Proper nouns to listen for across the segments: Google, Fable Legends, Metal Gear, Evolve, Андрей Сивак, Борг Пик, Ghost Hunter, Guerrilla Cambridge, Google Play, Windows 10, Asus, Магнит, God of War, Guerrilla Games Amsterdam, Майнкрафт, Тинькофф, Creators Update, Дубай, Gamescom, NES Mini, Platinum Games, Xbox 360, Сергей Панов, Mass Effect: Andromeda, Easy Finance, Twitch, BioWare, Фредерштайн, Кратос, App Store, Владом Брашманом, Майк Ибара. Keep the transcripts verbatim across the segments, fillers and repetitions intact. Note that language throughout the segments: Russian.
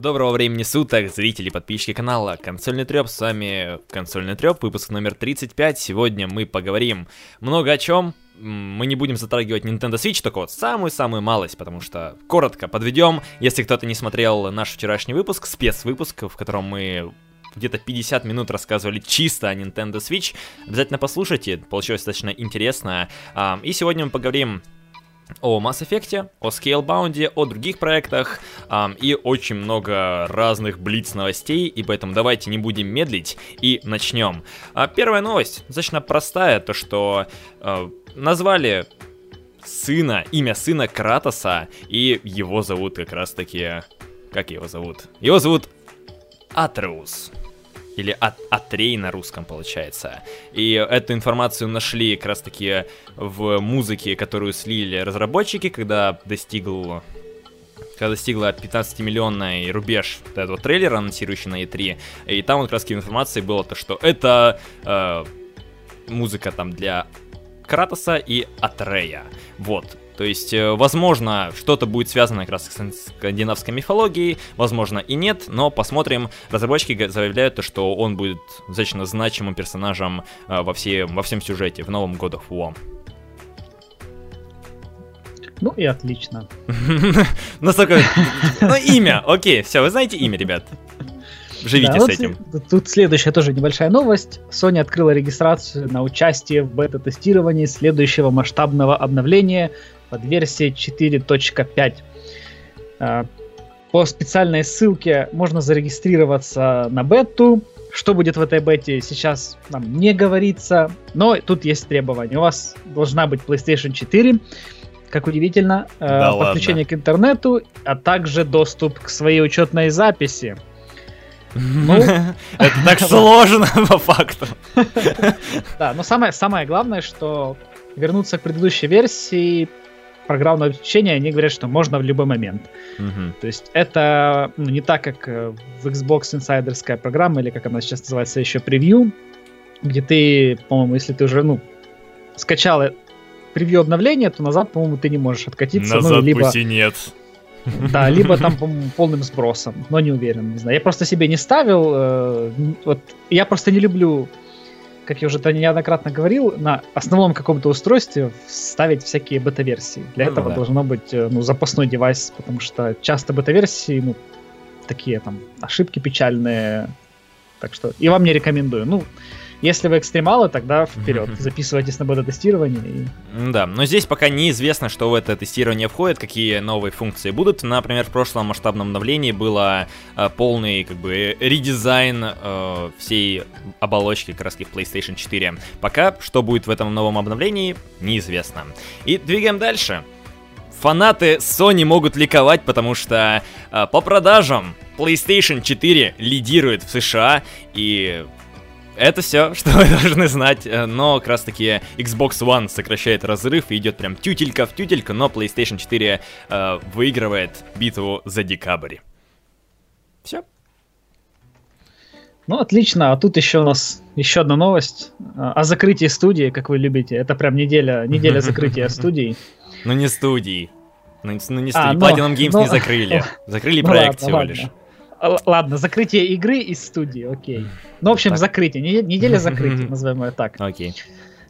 Доброго времени суток, зрители и подписчики канала Консольный Трёп, с вами Консольный Трёп, выпуск номер тридцать пять. Сегодня мы поговорим много о чем. Мы не будем затрагивать Nintendo Switch, только вот самую-самую малость, потому что коротко подведем. Если кто-то не смотрел наш вчерашний выпуск, спецвыпуск, в котором мы где-то пятьдесят минут рассказывали чисто о Nintendo Switch, обязательно послушайте, получилось достаточно интересно. И сегодня мы поговорим о Mass Effect, о Scalebound, о других проектах эм, и очень много разных блиц-новостей, и поэтому давайте не будем медлить и начнем. А первая новость достаточно простая, то что э, назвали сына, имя сына Кратоса, и его зовут как раз таки... Как его зовут? Его зовут Атреус. Или от, Атрей на русском получается. И эту информацию нашли как раз таки в музыке, которую слили разработчики, когда достигла когда достигла пятнадцатимиллионный рубеж этого трейлера, анонсирующий на и три. И там вот как раз таки в информации было то, что это э, музыка там для Кратоса и Атрея. Вот. То есть, возможно, что-то будет связано как раз с скандинавской мифологией, возможно и нет, но посмотрим. Разработчики заявляют, что он будет достаточно значимым персонажем во, все, во всем сюжете в новом God of War. Ну и отлично. Настолько... Ну имя, окей, все, вы знаете имя, ребят. Живите да, с вот этим. Тут следующая тоже небольшая новость. Sony открыла регистрацию на участие в бета-тестировании следующего масштабного обновления под версией четыре точка пять. По специальной ссылке можно зарегистрироваться на бету. Что будет в этой бете, сейчас нам не говорится, но тут есть требования. У вас должна быть PlayStation четыре, как удивительно, да подключение ладно. К интернету, а также доступ к своей учетной записи. Ну, это так сложно по факту. Да, но самое, самое главное, что вернуться к предыдущей версии программного обеспечения, они говорят, что можно в любой момент. Угу. То есть это ну, не так, как в Xbox инсайдерская программа, или как она сейчас называется еще, превью, где ты, по-моему, если ты уже ну, скачал превью обновления, то назад, по-моему, ты не можешь откатиться. Назад ну, либо... пусть и нет. Да, либо там, по-моему, полным сбросом, но не уверен, не знаю. Я просто себе не ставил, э, вот, я просто не люблю, как я уже неоднократно говорил, на основном каком-то устройстве ставить всякие бета-версии. Для ну, этого да. должно быть, ну, запасной девайс, потому что часто бета-версии, ну, такие там ошибки печальные, так что и вам не рекомендую, ну... Если вы экстремалы, тогда вперед, записывайтесь на бета-тестирование. И... Да, но здесь пока неизвестно, что в это тестирование входит, какие новые функции будут. Например, в прошлом масштабном обновлении был э, полный как бы редизайн э, всей оболочки как раз таки PlayStation четыре. Пока что будет в этом новом обновлении, неизвестно. И двигаем дальше. Фанаты Sony могут ликовать, потому что э, по продажам PlayStation четыре лидирует в США и... Это все, что вы должны знать, но как раз таки Xbox One сокращает разрыв и идет прям тютелька в тютельку, но PlayStation четыре э, выигрывает битву за декабрь. Все. Ну, отлично, а тут еще у нас еще одна новость о закрытии студии, как вы любите. Это прям неделя, неделя закрытия студии. Ну не студии, ну не студии, Platinum Games не закрыли, закрыли проект всего лишь. Ладно, закрытие игры из студии, окей. Ну, в общем, так. закрытие, неделя закрытия, назовем ее так. Окей.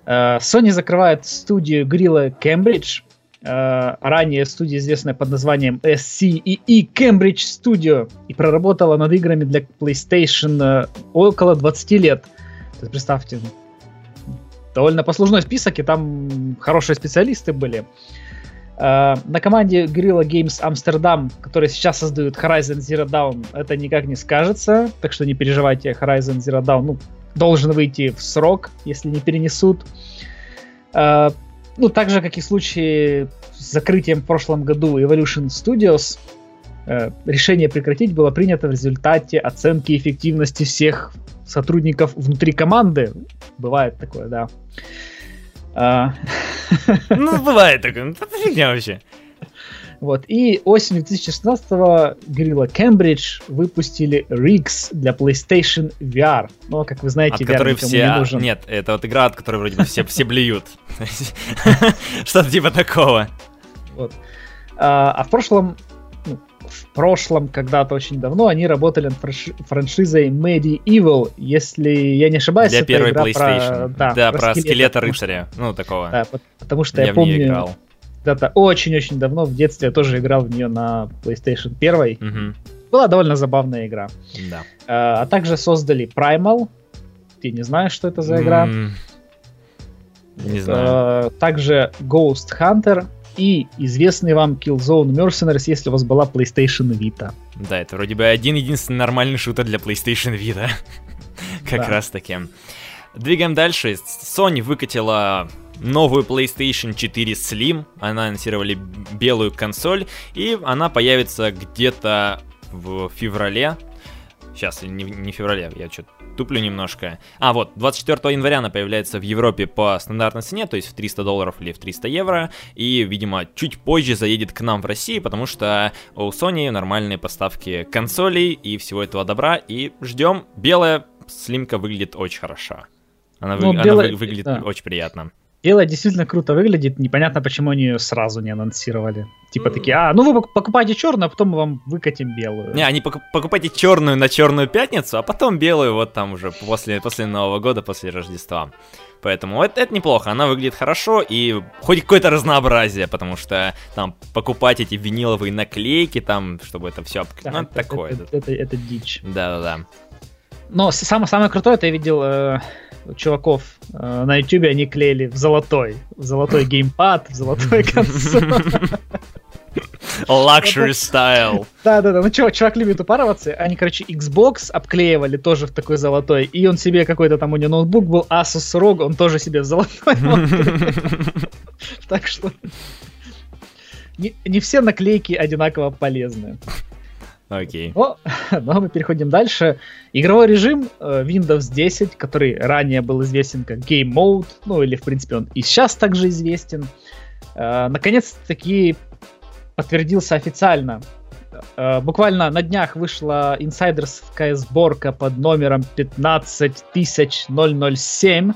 Sony закрывает студию Guerrilla Cambridge, ранее студия, известная под названием эс си и и Cambridge Studio, и проработала над играми для PlayStation около двадцать лет. То есть, представьте, довольно послужной список, и там хорошие специалисты были. Uh, на команде Guerrilla Games Amsterdam, которые сейчас создают Horizon Zero Dawn, это никак не скажется, так что не переживайте, Horizon Zero Dawn ну, должен выйти в срок, если не перенесут. Uh, ну, так же, как и в случае с закрытием в прошлом году Evolution Studios, uh, решение прекратить было принято в результате оценки эффективности всех сотрудников внутри команды. Бывает такое, да. Ну, бывает такое, это фигня вообще. Вот, и осенью две тысячи шестнадцатого Guerrilla Cambridge выпустили Rigs для PlayStation ви ар. Ну, как вы знаете, от ви ар все... не нужен. Нет, это вот игра, от которой вроде бы все, все блюют. Что-то типа такого. Вот. А, а в прошлом, в прошлом, когда-то очень давно, они работали над франши- франшизой Medieval, если я не ошибаюсь. Для первой PlayStation. Про, да, да, про, про скелета рыцаря, ну, такого. Да, потому что я, я помню, когда-то очень-очень давно в детстве я тоже играл в нее на PlayStation один. Угу. Была довольно забавная игра. Да. А, а также создали Primal. Ты не знаешь, что это за игра. Mm. Не знаю. А, также Ghost Hunter и известный вам Killzone Mercenaries, если у вас была PlayStation Vita. Да, это вроде бы один-единственный нормальный шутер для PlayStation Vita. Как да. раз таки. Двигаем дальше. Sony выкатила новую PlayStation четыре Slim. Она анонсировали белую консоль. И она появится где-то в феврале. Сейчас, не, не в феврале, я что-то туплю немножко. А, вот, двадцать четвёртого января она появляется в Европе по стандартной цене, то есть в триста долларов или в триста евро. И, видимо, чуть позже заедет к нам в Россию, потому что у Sony нормальные поставки консолей и всего этого добра. И ждем. Белая слимка выглядит очень хорошо. Она, ну, вы... белая... она выглядит да. очень приятно. Белая действительно круто выглядит. Непонятно, почему они ее сразу не анонсировали. Типа mm. такие, а, ну вы покупайте черную, а потом мы вам выкатим белую. Не, они покуп- покупайте черную на Черную пятницу, а потом белую вот там уже после, после Нового года, после Рождества. Поэтому это, это неплохо, она выглядит хорошо и хоть какое-то разнообразие, потому что там покупать эти виниловые наклейки, там, чтобы это все... Да, ну, это, такое. Это, это, это, это дичь. Да-да-да. Но самое, самое крутое, это я видел... Э... чуваков э, на ютубе, они клеили в золотой, в золотой геймпад, в золотой консоль. Luxury style. Да-да-да, ну чувак, чувак любит упарываться. Они, короче, Xbox обклеивали тоже в такой золотой, и он себе какой-то там, у него ноутбук был, Asus ROG, он тоже себе в золотой. Так что не все наклейки одинаково полезны. Окей. Okay. Но, но мы переходим дальше. Игровой режим Windows десять, который ранее был известен как Game Mode, ну или в принципе он и сейчас также известен, э, наконец-таки подтвердился официально. Э, буквально на днях вышла инсайдерская сборка под номером пятнадцать тысяч семь,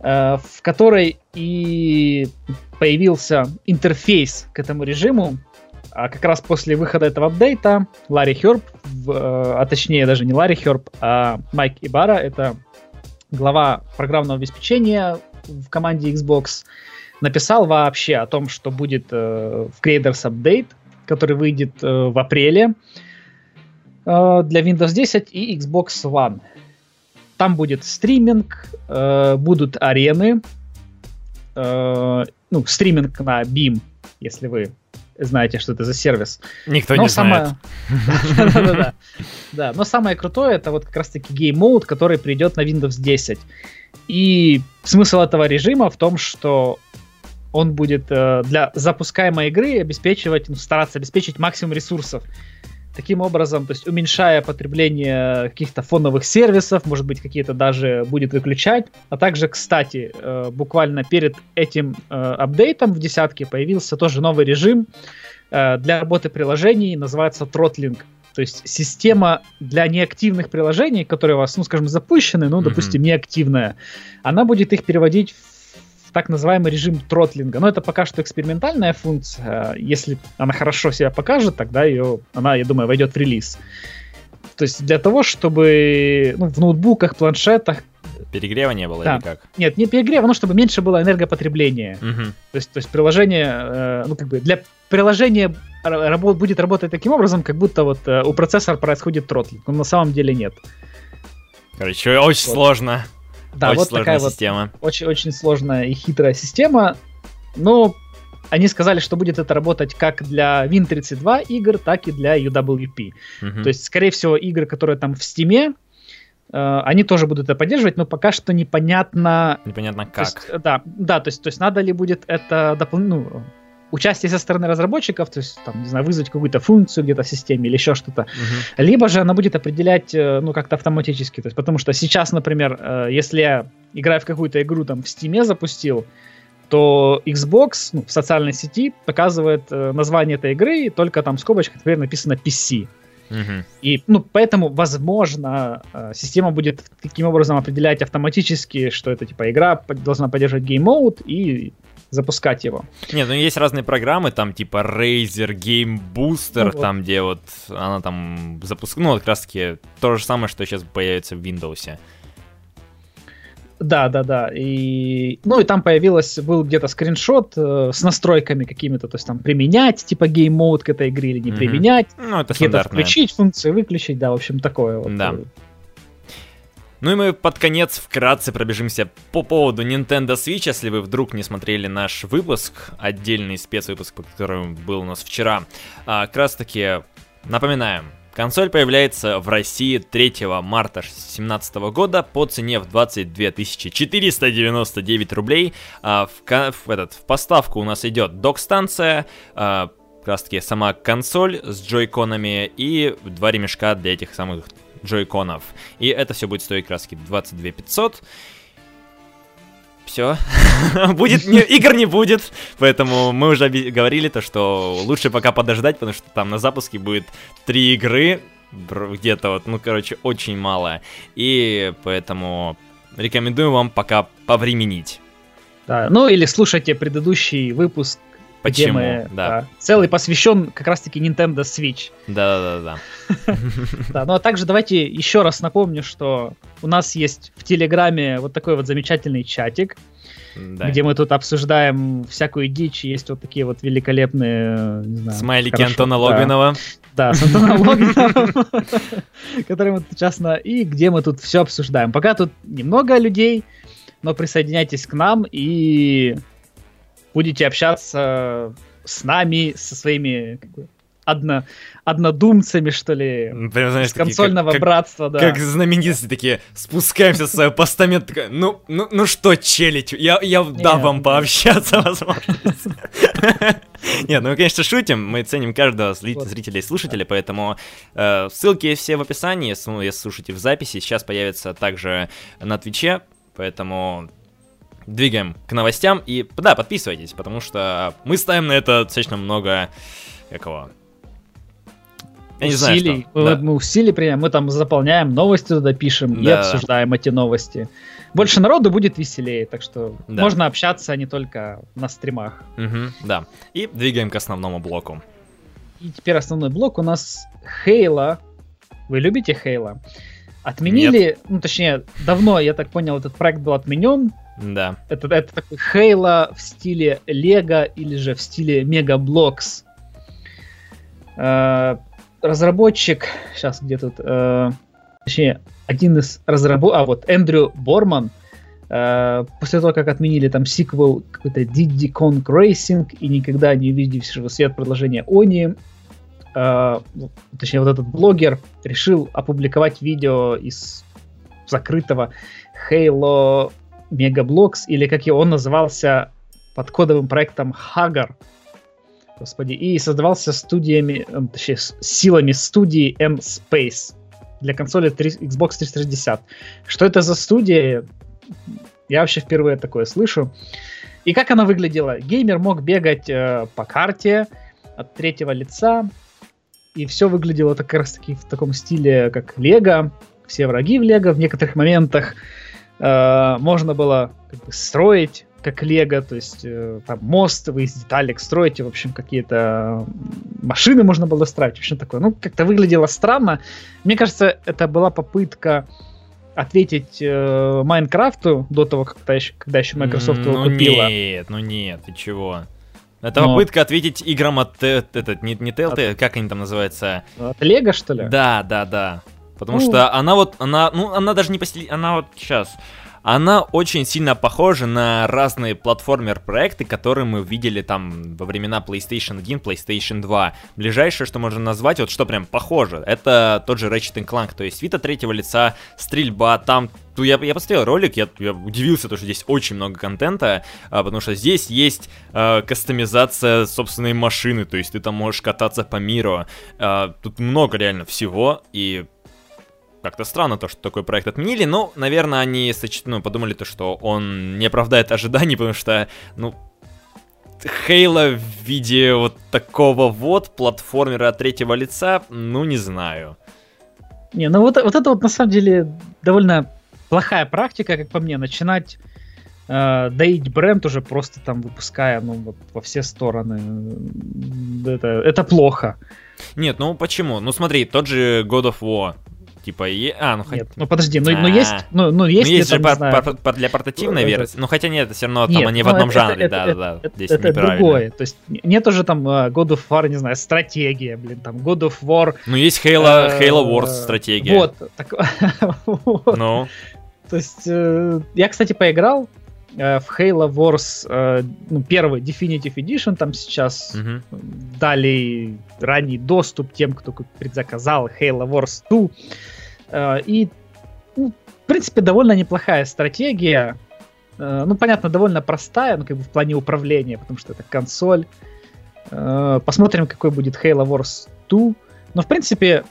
э, в которой и появился интерфейс к этому режиму. А как раз после выхода этого апдейта Ларри Херб, а точнее даже не Ларри Херб, а Майк Ибара, это глава программного обеспечения в команде Xbox, написал вообще о том, что будет э, в Creators Update, который выйдет э, в апреле э, для Windows десять и Xbox One. Там будет стриминг, э, будут арены, э, ну, стриминг на Beam, если вы знаете, что это за сервис. Никто но не самое... знает. Да-да-да. Да, но самое крутое, это вот как раз-таки Game Mode, который придет на Windows десять. И смысл этого режима в том, что он будет э, для запускаемой игры обеспечивать, ну, стараться обеспечить максимум ресурсов. Таким образом, то есть уменьшая потребление каких-то фоновых сервисов, может быть, какие-то даже будет выключать. А также, кстати, э, буквально перед этим э, апдейтом в десятке появился тоже новый режим э, для работы приложений, называется тротлинг. То есть система для неактивных приложений, которые у вас, ну, скажем, запущены, ну, mm-hmm. допустим, неактивная, она будет их переводить в так называемый режим тротлинга. Но это пока что экспериментальная функция. Если она хорошо себя покажет, тогда ее, она, я думаю, войдет в релиз. То есть для того, чтобы, ну, в ноутбуках, планшетах... Перегрева не было, да. или как? Нет, не перегрева, но чтобы меньше было энергопотребления. Угу. То есть, то есть приложение... Ну, как бы для приложения работ, будет работать таким образом, как будто вот у процессора происходит тротлинг. Но на самом деле нет. Короче, очень вот. Сложно. Да, очень вот такая система. Вот очень-очень сложная и хитрая система. Но они сказали, что будет это работать как для Win тридцать два игр, так и для ю дабл ю пи. Угу. То есть, скорее всего, игры, которые там в Steam, э, они тоже будут это поддерживать, но пока что непонятно... Непонятно как. То есть, да, да, то есть, то есть надо ли будет это допол... ну, участие со стороны разработчиков, то есть, там, не знаю, вызвать какую-то функцию где-то в системе или еще что-то. Uh-huh. Либо же она будет определять, ну, как-то автоматически. То есть, потому что сейчас, например, если я играю в какую-то игру, там, в Steam запустил, то Xbox, ну, в социальной сети показывает название этой игры, и только там в скобочках, например, написано пи си. Uh-huh. И, ну, поэтому, возможно, система будет таким образом определять автоматически, что это, типа, игра должна поддерживать Game Mode, и запускать его. Нет, ну есть разные программы, там типа Razer, Game Booster, ну, вот. Там где вот она там запускает, ну вот как раз таки то же самое, что сейчас появится в Windows. Да, да, да. И... Ну и там появилось, был где-то скриншот э, с настройками какими-то, то есть там применять типа Game Mode к этой игре или не mm-hmm. применять, ну, это какие-то включить функции, выключить, да, в общем такое вот. Да. Ну и мы под конец вкратце пробежимся по поводу Nintendo Switch. Если вы вдруг не смотрели наш выпуск, отдельный спецвыпуск, который был у нас вчера, а, как раз таки напоминаем, консоль появляется в России третьего марта две тысячи семнадцатого года по цене в двадцать две тысячи четыреста девяносто девять рублей. А, в, в, этот, в поставку у нас идет док-станция, а, как раз таки сама консоль с джойконами и два ремешка для этих самых джойконов. И это все будет стоить краски двадцать две тысячи пятьсот. Все. Будет, не, игр не будет. Поэтому мы уже оби- говорили то, что лучше пока подождать, потому что там на запуске будет три игры. Где-то вот, ну, короче, очень мало. И поэтому рекомендую вам пока повременить. Да, ну или слушайте предыдущий выпуск. Почему? Мы, да. Да, целый посвящен как раз-таки Nintendo Switch. Да-да-да. Да, ну а также давайте еще раз напомню, что у нас есть в Телеграме вот такой вот замечательный чатик, где мы тут обсуждаем всякую дичь, есть вот такие вот великолепные, не знаю... Смайлики Антона Логвинова. Да, с Антоном Логвиновым, который мы сейчас на... И где мы тут все обсуждаем. Пока тут немного людей, но присоединяйтесь к нам и... будете общаться с нами, со своими как бы, одно, однодумцами, что ли, прям, знаешь, с консольного такие, как, братства, как, да. Как знаменитые такие, спускаемся с своего постамента, такая, ну, ну, ну что, челядь, я, я дам вам пообщаться, возможность. Нет, ну мы, конечно, шутим, мы ценим каждого зрителя и слушателя, поэтому ссылки все в описании, если слушаете в записи, сейчас появится также на Твиче, поэтому... Двигаем к новостям и, да, подписывайтесь, потому что мы ставим на это достаточно много, какого, я не знаю, что. Мы, да. мы усилий принимаем, мы там заполняем, новости туда пишем да. и обсуждаем эти новости. Больше народу будет веселее, так что да. можно общаться, а не только на стримах. Угу, да, и двигаем к основному блоку. И теперь основной блок у нас Хейло. Вы любите Хейло? Отменили, Нет. ну точнее, давно, я так понял, этот проект был отменен. Да. Это, это такой Хейло в стиле Лего или же в стиле Mega Bloks. Э, разработчик, сейчас где тут, э, точнее, один из разработчиков, а вот Эндрю Борман, э, после того, как отменили там сиквел какой-то Diddy Kong Racing и никогда не увидевшего свет продолжения Они, э, точнее, вот этот блогер решил опубликовать видео из закрытого Halo Mega Bloks, или как его он назывался под кодовым проектом Hagar, господи, и создавался студиями, точнее, силами студии M-Space для консоли Xbox триста шестьдесят. Что это за студия? Я вообще впервые такое слышу. И как она выглядела? Геймер мог бегать э, по карте от третьего лица, и все выглядело так, как раз таки в таком стиле, как Лего, все враги в Лего в некоторых моментах. Uh, можно было как бы, строить как Лего, то есть uh, там мост вы из деталек строите, в общем, какие-то машины можно было строить, в общем, такое. Ну, как-то выглядело странно. Мне кажется, это была попытка ответить uh, Майнкрафту до того, когда еще, когда еще Microsoft его ну купила. Нет, ну нет, ты чего? Это Но... попытка ответить играм от... Этот, не, не Telltale, от... как они там называются? От Лего, что ли? Да, да, да. Потому ну, что она вот, она, ну, она даже не постель, она вот сейчас, она очень сильно похожа на разные платформер-проекты, которые мы видели там во времена PlayStation один, PlayStation два. Ближайшее, что можно назвать, вот что прям похоже, это тот же Ratchet энд Clank, то есть вид от третьего лица, стрельба, там, ну, я, я посмотрел ролик, я, я удивился, то, что здесь очень много контента, а, потому что здесь есть а, кастомизация собственной машины, то есть ты там можешь кататься по миру, а, тут много реально всего, и... Как-то странно то, что такой проект отменили, но, наверное, они ну, подумали то, что он не оправдает ожиданий, потому что, ну, Halo в виде вот такого вот платформера от третьего лица, ну, не знаю. Не, ну вот, вот это вот, на самом деле, довольно плохая практика, как по мне, начинать Да и бренд уже просто там выпуская, ну, вот, во все стороны. Это, это плохо. Нет, ну почему? Ну смотри, тот же God of War. Типа, е... а, ну хотя... Ну подожди, но, но есть... Ну, ну есть, ну, есть же пар- пар- пар- для портативной версии. Ну хотя нет, это все равно там нет, они в одном это, жанре, это, да, это, да, да. Здесь это другое. То есть нет уже там God of War, не знаю, стратегия, блин, там God of War... Ну есть Halo, Halo Wars стратегия. Вот. Так... вот. Ну? То есть я, кстати, поиграл в Halo Wars, ну, первый Definitive Edition, там сейчас uh-huh. дали ранний доступ тем, кто предзаказал Halo Wars два. И, ну, в принципе, довольно неплохая стратегия. Ну, понятно, довольно простая, ну, как бы в плане управления, потому что это консоль. Посмотрим, какой будет Halo Wars два. Но, в принципе,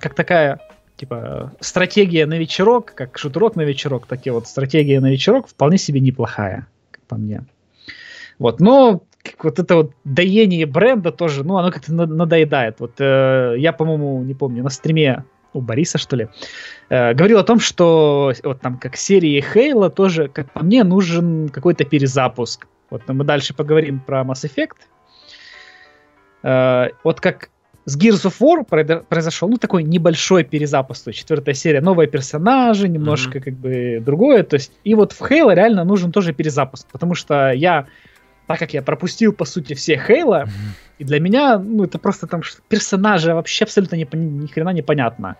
как такая... Типа, стратегия на вечерок, как шутерок на вечерок, так и вот стратегия на вечерок вполне себе неплохая, как по мне. Вот, но вот это вот доение бренда тоже, ну, оно как-то надоедает. Вот э, я, по-моему, не помню, на стриме у Бориса, что ли, э, говорил о том, что вот там как серии Halo тоже, как по мне, нужен какой-то перезапуск. Вот мы дальше поговорим про Mass Effect. Э, вот как с Gears of War произошел, ну, такой небольшой перезапуск. То есть четвертая серия, новые персонажи, немножко mm-hmm. как бы другое. То есть, и вот в Halo реально нужен тоже перезапуск, потому что я, так как я пропустил, по сути, все Halo, mm-hmm. и для меня, ну, это просто там персонажи вообще абсолютно не, ни хрена непонятно.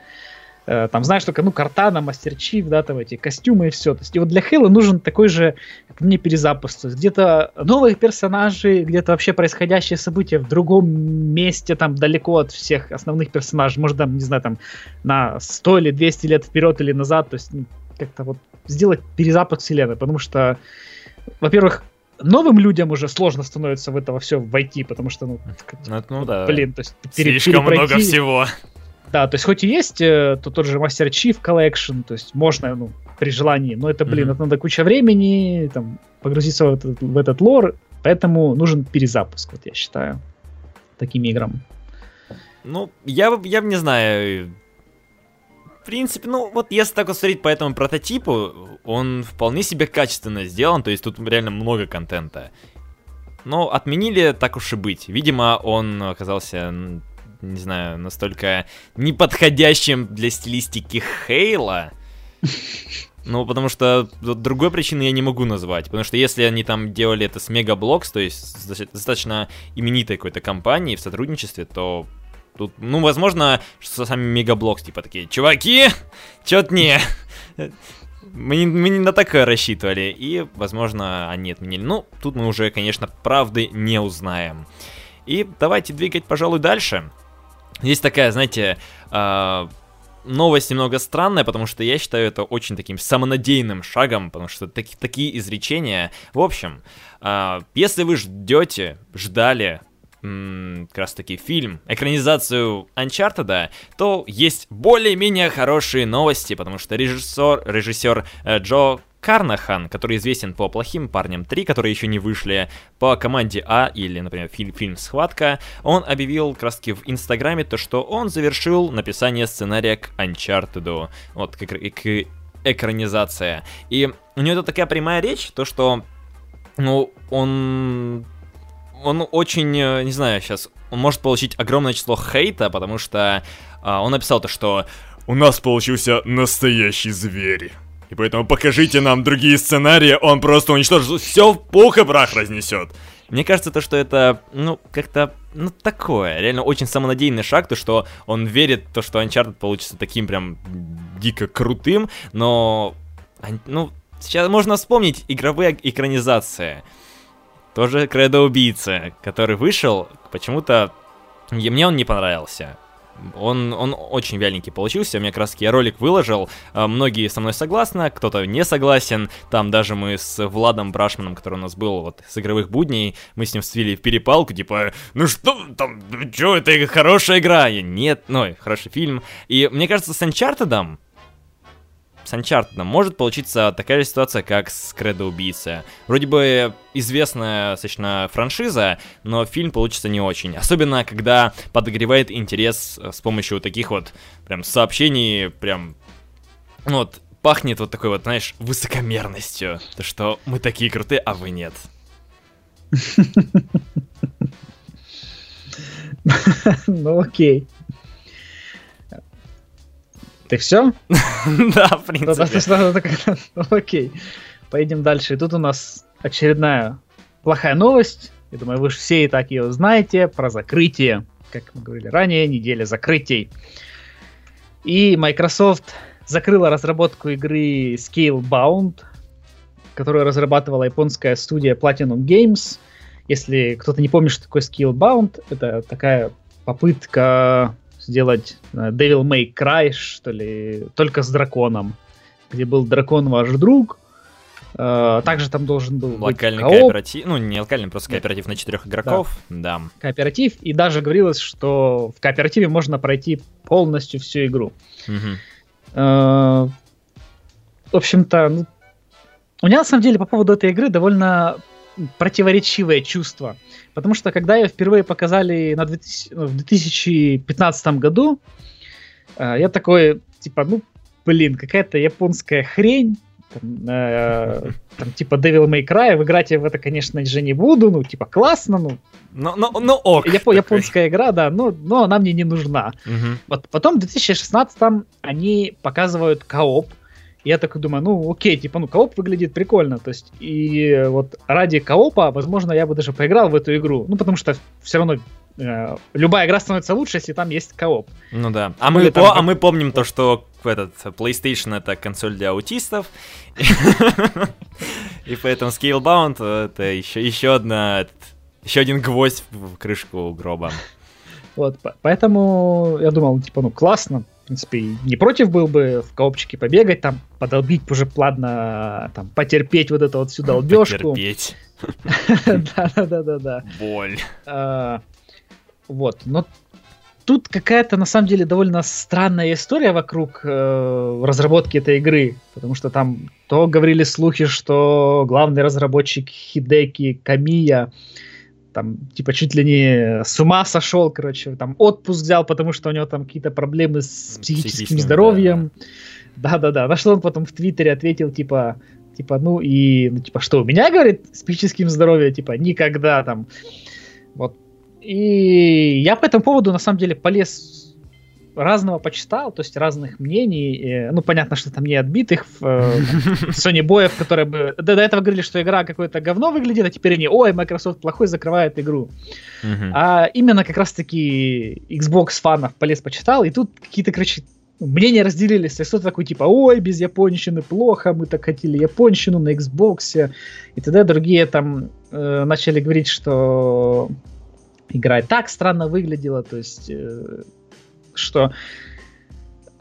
Э, там, знаешь, только, ну, Картана, Мастер Чиф, да, там эти костюмы и все. То есть, и вот для Halo нужен такой же, как мне, перезапуск. То есть, где-то новые персонажи, где-то вообще происходящие события в другом месте, там, далеко от всех основных персонажей. Может, там, не знаю, там, на сто или двести лет вперед или назад. То есть, ну, как-то вот сделать перезапуск вселенной. Потому что, во-первых, новым людям уже сложно становится в это все войти, потому что, ну, ну, ну да. Блин, то есть, пере- слишком перепройти... много всего. Да, то есть хоть и есть то, тот же Master Chief Collection, то есть можно, ну, при желании, но это, блин, mm-hmm. это надо куча времени, там, погрузиться в этот, в этот лор, поэтому нужен перезапуск, вот я считаю, таким играм. Ну, я, я не знаю, в принципе, ну, вот если так вот смотреть по этому прототипу, он вполне себе качественно сделан, то есть тут реально много контента. Но отменили, так уж и быть, видимо, он оказался... не знаю, настолько неподходящим для стилистики Хейла. Ну, потому что другой причины я не могу назвать. Потому что если они там делали это с Mega Bloks, то есть с достаточно именитой какой-то компанией в сотрудничестве, то тут, ну, возможно, что сами Mega Bloks типа такие: чуваки, чё-то не... Мы не, мы не на такое рассчитывали. И, возможно, они отменили. Ну, тут мы уже, конечно, правды не узнаем. И давайте двигать, пожалуй, дальше. Есть такая, знаете, э, новость немного странная, потому что я считаю это очень таким самонадеянным шагом, потому что таки, такие изречения... В общем, э, если вы ждете, ждали м- как раз таки фильм, экранизацию Uncharted, то есть более-менее хорошие новости, потому что режиссер, режиссер э, Джо... Карнахан, который известен по «Плохим парням три», которые еще не вышли по команде А, или, например, фильм, фильм «Схватка», он объявил как раз таки в Инстаграме то, что он завершил написание сценария к Uncharted, вот, к, к экранизации. И у него тут такая прямая речь, то, что, ну, он... Он очень, не знаю, сейчас, он может получить огромное число хейта, потому что а, он написал то, что «У нас получился настоящий зверь». И поэтому покажите нам другие сценарии, он просто уничтожит, все в пух и прах разнесет. Мне кажется, то, что это, ну, как-то, ну, такое, реально очень самонадеянный шаг, то, что он верит, то, что Uncharted получится таким прям дико крутым, но, ну, сейчас можно вспомнить игровые экранизации. Тоже Кредо Убийца, который вышел, почему-то, мне он не понравился. Он, он очень вяленький получился, у меня как раз таки я ролик выложил, многие со мной согласны, кто-то не согласен, там даже мы с Владом Брашманом, который у нас был вот с игровых будней, мы с ним вступили в перепалку, типа, ну что там, что это хорошая игра, я, нет, ну, хороший фильм, и мне кажется, с Uncharted, с Uncharted может получиться такая же ситуация, как с Кредо Убийца, вроде бы известная достаточно франшиза, но фильм получится не очень. Особенно, когда подогревает интерес с помощью таких вот прям сообщений, прям, ну, вот, пахнет вот такой вот, знаешь, высокомерностью. То, что мы такие крутые, а вы нет. Ну окей. Ты все? Да, в принципе. Окей. Поедем дальше. И тут у нас очередная плохая новость. Я думаю, вы же все и так ее знаете. Про закрытие. Как мы говорили ранее, неделя закрытий. И Microsoft закрыла разработку игры Scalebound, которую разрабатывала японская студия Platinum Games. Если кто-то не помнит, что такое Scalebound, это такая попытка сделать Devil May Cry, что ли, только с драконом, где был дракон ваш друг. Также там должен был локальный быть кооператив, ну не локальный, просто кооператив на четырех игроков, да. да. Кооператив, и даже говорилось, что в кооперативе можно пройти полностью всю игру. Угу. В общем-то, ну, у меня на самом деле по поводу этой игры довольно противоречивое чувство, потому что когда ее впервые показали на двухтысячном, в две тысячи пятнадцатом году, я такой, типа, ну, блин, какая-то японская хрень. Там, э, там, типа, Devil May Cry, играть я в это, конечно же, не буду, ну, типа, классно, ну, но, но, но ок, Яп, японская игра, да, но, но она мне не нужна. Угу. Вот потом в две тысячи шестнадцатом они показывают кооп, и я такой думаю, ну, окей, типа, ну, кооп выглядит прикольно, то есть, и вот ради коопа, возможно, я бы даже поиграл в эту игру, ну, потому что все равно э, любая игра становится лучше, если там есть кооп. Ну, да, а мы, там, по, а мы помним то, что... Этот PlayStation — это консоль для аутистов. И поэтому Scalebound — это еще одна, еще один гвоздь в крышку гроба. Вот, поэтому я думал, типа, ну классно, в принципе, не против был бы в коопчике побегать, там, подолбить уже платно, там, потерпеть вот эту вот всю долбежку. Потерпеть. Да-да-да-да-да. Боль. Вот, но... Тут какая-то, на самом деле, довольно странная история вокруг э, разработки этой игры, потому что там то говорили слухи, что главный разработчик Хидеки Камия там, типа, чуть ли не с ума сошел, короче, там, отпуск взял, потому что у него там какие-то проблемы с психическим, психическим здоровьем. Да-да-да. На что он потом в Твиттере ответил, типа, типа, ну и, ну, типа, что у меня, говорит, с психическим здоровьем, типа, никогда там, вот. И я по этому поводу, на самом деле, полез разного почитал, то есть разных мнений. Ну, понятно, что там не отбитых сонибоев, которые бы... До этого говорили, что игра какое-то говно выглядит, а теперь они, ой, Microsoft плохой, закрывает игру. А именно как раз-таки Xbox фанов полез почитал, и тут какие-то, короче, мнения разделились. То есть кто-то такой, типа, ой, без японщины плохо, мы так хотели японщину на Xbox. И тогда другие там начали говорить, что... Игра и так странно выглядела, то есть, э, что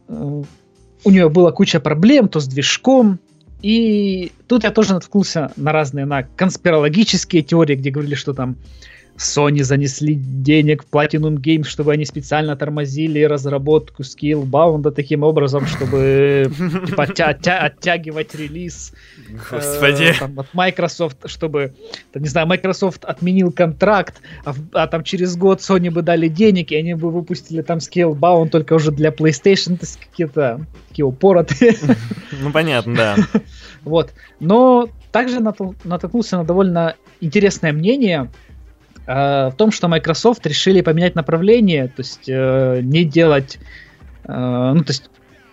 э, у нее была куча проблем, то с движком, и тут я тоже наткнулся на разные, на конспирологические теории, где говорили, что там Sony занесли денег в Platinum Games, чтобы они специально тормозили разработку Scalebound таким образом, чтобы типа, оття- оття- оттягивать релиз э, там, от Microsoft, чтобы, там, не знаю, Microsoft отменил контракт, а, а там через год Sony бы дали денег, и они бы выпустили там Scalebound только уже для PlayStation, то есть какие-то такие упоротые. Ну понятно, да. Вот, но также натолкнулся на довольно интересное мнение в том, что Microsoft решили поменять направление, то есть э, не делать... Э, ну, то есть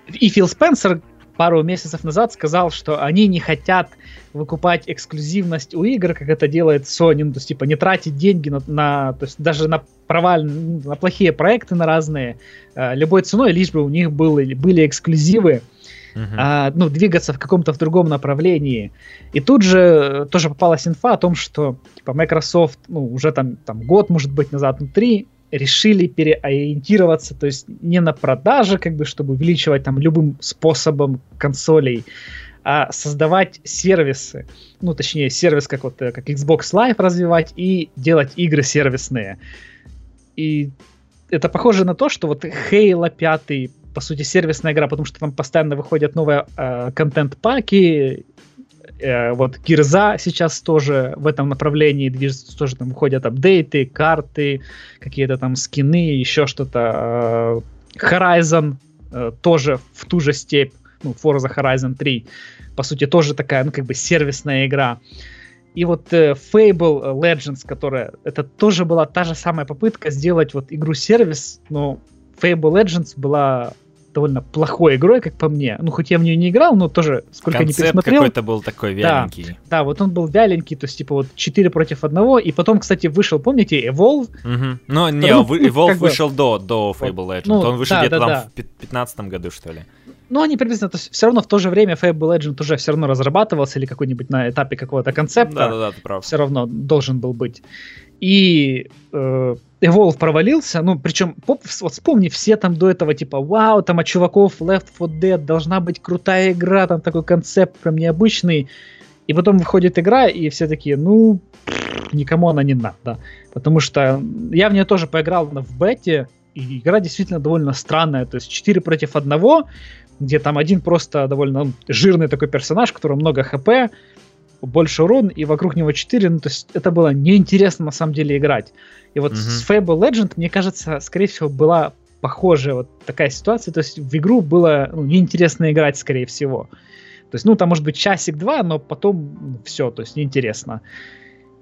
и Фил Спенсер пару месяцев назад сказал, что они не хотят выкупать эксклюзивность у игр, как это делает Sony, ну, то есть типа не тратить деньги на, на то есть даже на провальные, на плохие проекты, на разные, э, любой ценой, лишь бы у них был, были эксклюзивы. Uh-huh. А, ну, двигаться в каком-то в другом направлении. И тут же тоже попалась инфа о том, что типа, Microsoft, ну, уже там, там год, может быть, назад, ну, три, решили переориентироваться, то есть не на продажи, как бы, чтобы увеличивать там любым способом консолей, а создавать сервисы. Ну, точнее, сервис как, вот, как Xbox Live развивать и делать игры сервисные. И это похоже на то, что вот Halo пять, по сути, сервисная игра, потому что там постоянно выходят новые э, контент-паки. Э, вот Гирза сейчас тоже в этом направлении движется, тоже там выходят апдейты, карты, какие-то там скины, еще что-то. Э, Horizon э, тоже в ту же степь. ну, Forza Horizon три, по сути, тоже такая, ну, как бы сервисная игра. И вот э, Fable Legends, которая, это тоже была та же самая попытка сделать вот игру-сервис, но Fable Legends была довольно плохой игрой, как по мне. Ну, хоть я в нее не играл, но тоже, сколько концепт не пересмотрел. Концепт какой-то был такой вяленький. Да, да, вот он был вяленький, то есть, типа, вот четыре против одного, и потом, кстати, вышел, помните, Evolve? Угу. Ну, не, Evolve ну, как бы... вышел до, до Fable Legends, ну, он вышел да, где-то да, там да. в пятнадцатом году, что ли. Ну, они приблизительно, то есть, все равно в то же время Fable Legends уже все равно разрабатывался, или какой-нибудь на этапе какого-то концепта. Да-да-да, ты прав. Все равно должен был быть. И... Э- Evolve провалился, ну, причем, вот вспомни, все там до этого, типа, вау, там от чуваков Left четыре Dead должна быть крутая игра, там такой концепт прям необычный, и потом выходит игра, и все такие, ну, никому она не надо, потому что я в нее тоже поиграл в бете, и игра действительно довольно странная, то есть четыре против одного, где там один просто довольно жирный такой персонаж, у которого много хп, больше урон, и вокруг него четыре, ну, то есть это было неинтересно на самом деле играть. И вот uh-huh. с Fable Legend, мне кажется, скорее всего, была похожая вот такая ситуация, то есть в игру было ну, неинтересно играть, скорее всего. То есть, ну, там может быть часик-два, но потом все, то есть неинтересно.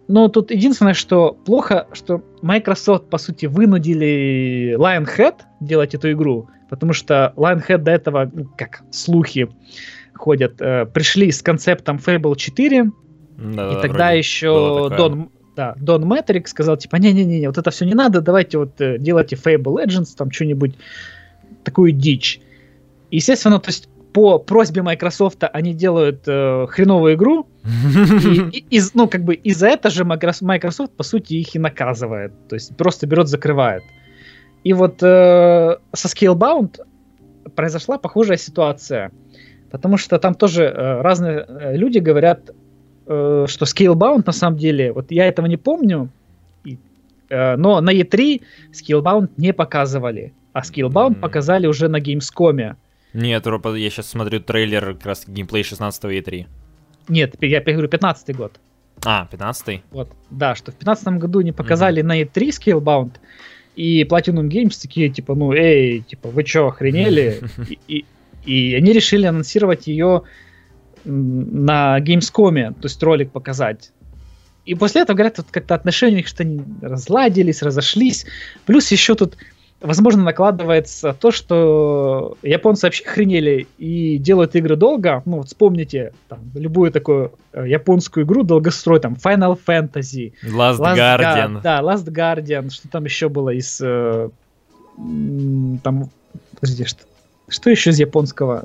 Но тут единственное, что плохо, что Microsoft, по сути, вынудили Lionhead делать эту игру, потому что Lionhead до этого, ну, как слухи, ходят, э, пришли с концептом Fable четыре, да, и да, тогда еще Дон, да, Дон Мэтрик сказал, типа, не-не-не, вот это все не надо, давайте вот э, делайте Fable Legends, там что-нибудь, такую дичь. Естественно, то есть по просьбе Microsoft они делают э, хреновую игру, и, и, и, ну, как бы, и за это же Microsoft, по сути, их и наказывает, то есть просто берет, закрывает. И вот э, со Scalebound произошла похожая ситуация. Потому что там тоже э, разные люди говорят, э, что Scalebound на самом деле, вот я этого не помню, и, э, но на и три Scalebound не показывали, а Scalebound mm-hmm. показали уже на Gamescom. Нет, Роб, я сейчас смотрю трейлер, как раз геймплей шестнадцатого и три. Нет, я говорю пятнадцатый год. А, пятнадцатый? Вот, да, что в пятнадцатом году не показали mm-hmm. на и три Scalebound. И Platinum Games такие, типа, ну эй, типа, вы чё, охренели? И... и И они решили анонсировать ее на Gamescom, то есть ролик показать. И после этого, говорят, тут как-то отношения у них что-то разладились, разошлись. Плюс еще тут, возможно, накладывается то, что японцы вообще охренели и делают игры долго. Ну вот вспомните там, любую такую японскую игру, долгострой, там Final Fantasy. Last, Last Guardian. Ga- да, Last Guardian. Что там еще было из... Э, там, подожди, что... Что еще из японского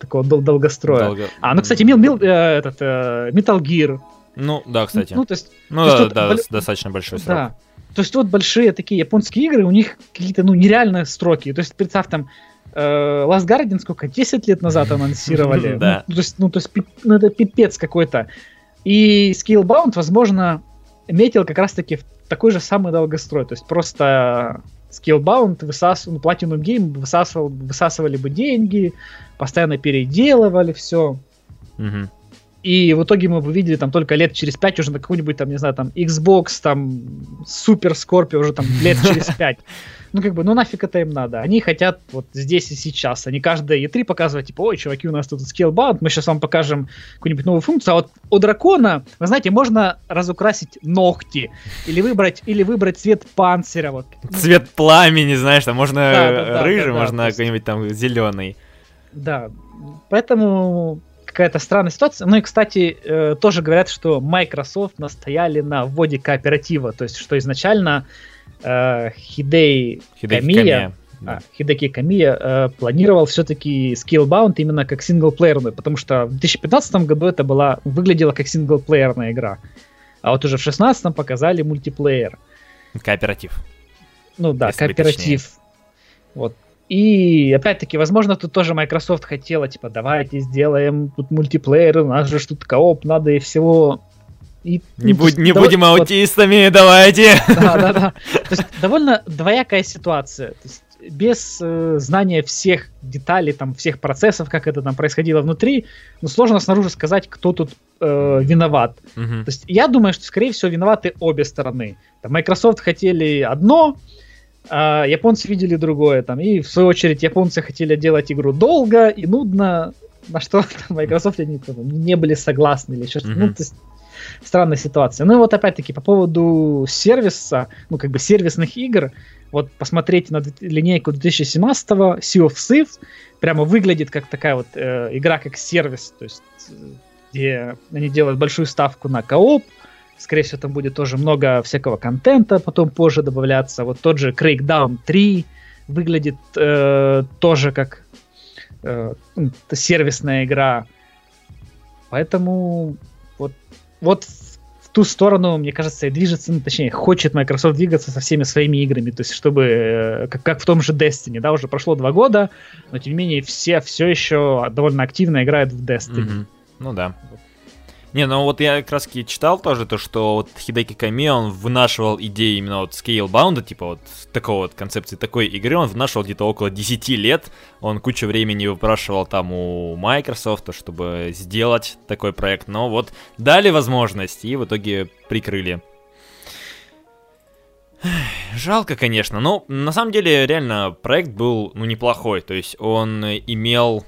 такого дол- долгостроя? Долго... А, ну, кстати, мил, мил, э, этот, э, Metal Gear. Ну, да, кстати. Ну, то есть, ну то да, есть, да, вот, да бол... достаточно большой срок. Да. То есть вот большие такие японские игры, у них какие-то, ну, нереальные сроки. То есть, представь, там, э, Last Guardian сколько, десять лет назад анонсировали. Да. Ну, то есть, это пипец какой-то. И Scalebound, возможно, метил как раз-таки в такой же самый долгострой. То есть, просто... Scalebound, высас... ну, Platinum Game высасывал... высасывали бы деньги, постоянно переделывали все. Mm-hmm. И в итоге мы бы видели там только лет через пять уже на какой-нибудь там, не знаю, там Xbox, там Super Scorpio уже там лет через пять. Ну как бы, ну нафиг это им надо. Они хотят вот здесь и сейчас. Они каждое и три показывают, типа, ой, чуваки, у нас тут Scalebound, мы сейчас вам покажем какую-нибудь новую функцию. А вот у дракона, вы знаете, можно разукрасить ногти или выбрать, или выбрать цвет панциря. Вот. Цвет пламени, знаешь, там можно да, да, да, рыжий, да, да, можно да, какой-нибудь там зеленый. Да, поэтому... какая-то странная ситуация. Ну и, кстати, э, тоже говорят, что Microsoft настояли на вводе кооператива, то есть, что изначально э, Хидеки Камия, а, Хидеки Камия э, планировал все-таки Scalebound именно как синглплеерную, потому что в две тысячи пятнадцатом году это была, выглядела как синглплеерная игра, а вот уже в шестнадцатом показали мультиплеер. Кооператив. Ну да, если кооператив. Вот. И, опять-таки, возможно, тут тоже Microsoft хотела, типа, давайте сделаем тут мультиплеер, у нас же тут кооп надо и всего. И, не ну, будь, не дов... будем аутистами, вот... давайте! Да-да-да. То есть, довольно двоякая ситуация. То есть, без э, знания всех деталей, там, всех процессов, как это там происходило внутри, ну, сложно снаружи сказать, кто тут э, виноват. Угу. То есть, я думаю, что, скорее всего, виноваты обе стороны. Там, Microsoft хотели одно... а японцы видели другое там. И в свою очередь японцы хотели делать игру долго и нудно, на что там, Microsoft они не были согласны или еще что-то. Mm-hmm. Ну, то есть, странная ситуация. Ну и вот опять-таки по поводу сервиса, ну как бы сервисных игр, вот посмотрите на линейку две тысячи семнадцатого, Sea of Thieves прямо выглядит как такая вот э, игра как сервис, то есть э, где они делают большую ставку на кооп, скорее всего там будет тоже много всякого контента, потом позже добавляться. Вот тот же Crackdown три выглядит э, тоже как э, сервисная игра, поэтому вот Вот в ту сторону, мне кажется, и движется, ну, точнее, хочет Microsoft двигаться со всеми своими играми, то есть чтобы, как, как в том же Destiny, да, уже прошло два года, но тем не менее все все еще довольно активно играют в Destiny. Mm-hmm. Ну да. Не, ну вот я как раз таки читал тоже то, что вот Хидеки Ками, он вынашивал идеи именно вот Scalebound, типа вот такого вот концепции, такой игры, он вынашивал где-то около десять лет, он кучу времени выпрашивал там у Microsoft, чтобы сделать такой проект, но вот дали возможность и в итоге прикрыли. Жалко, конечно, но на самом деле реально проект был, ну, неплохой, то есть он имел...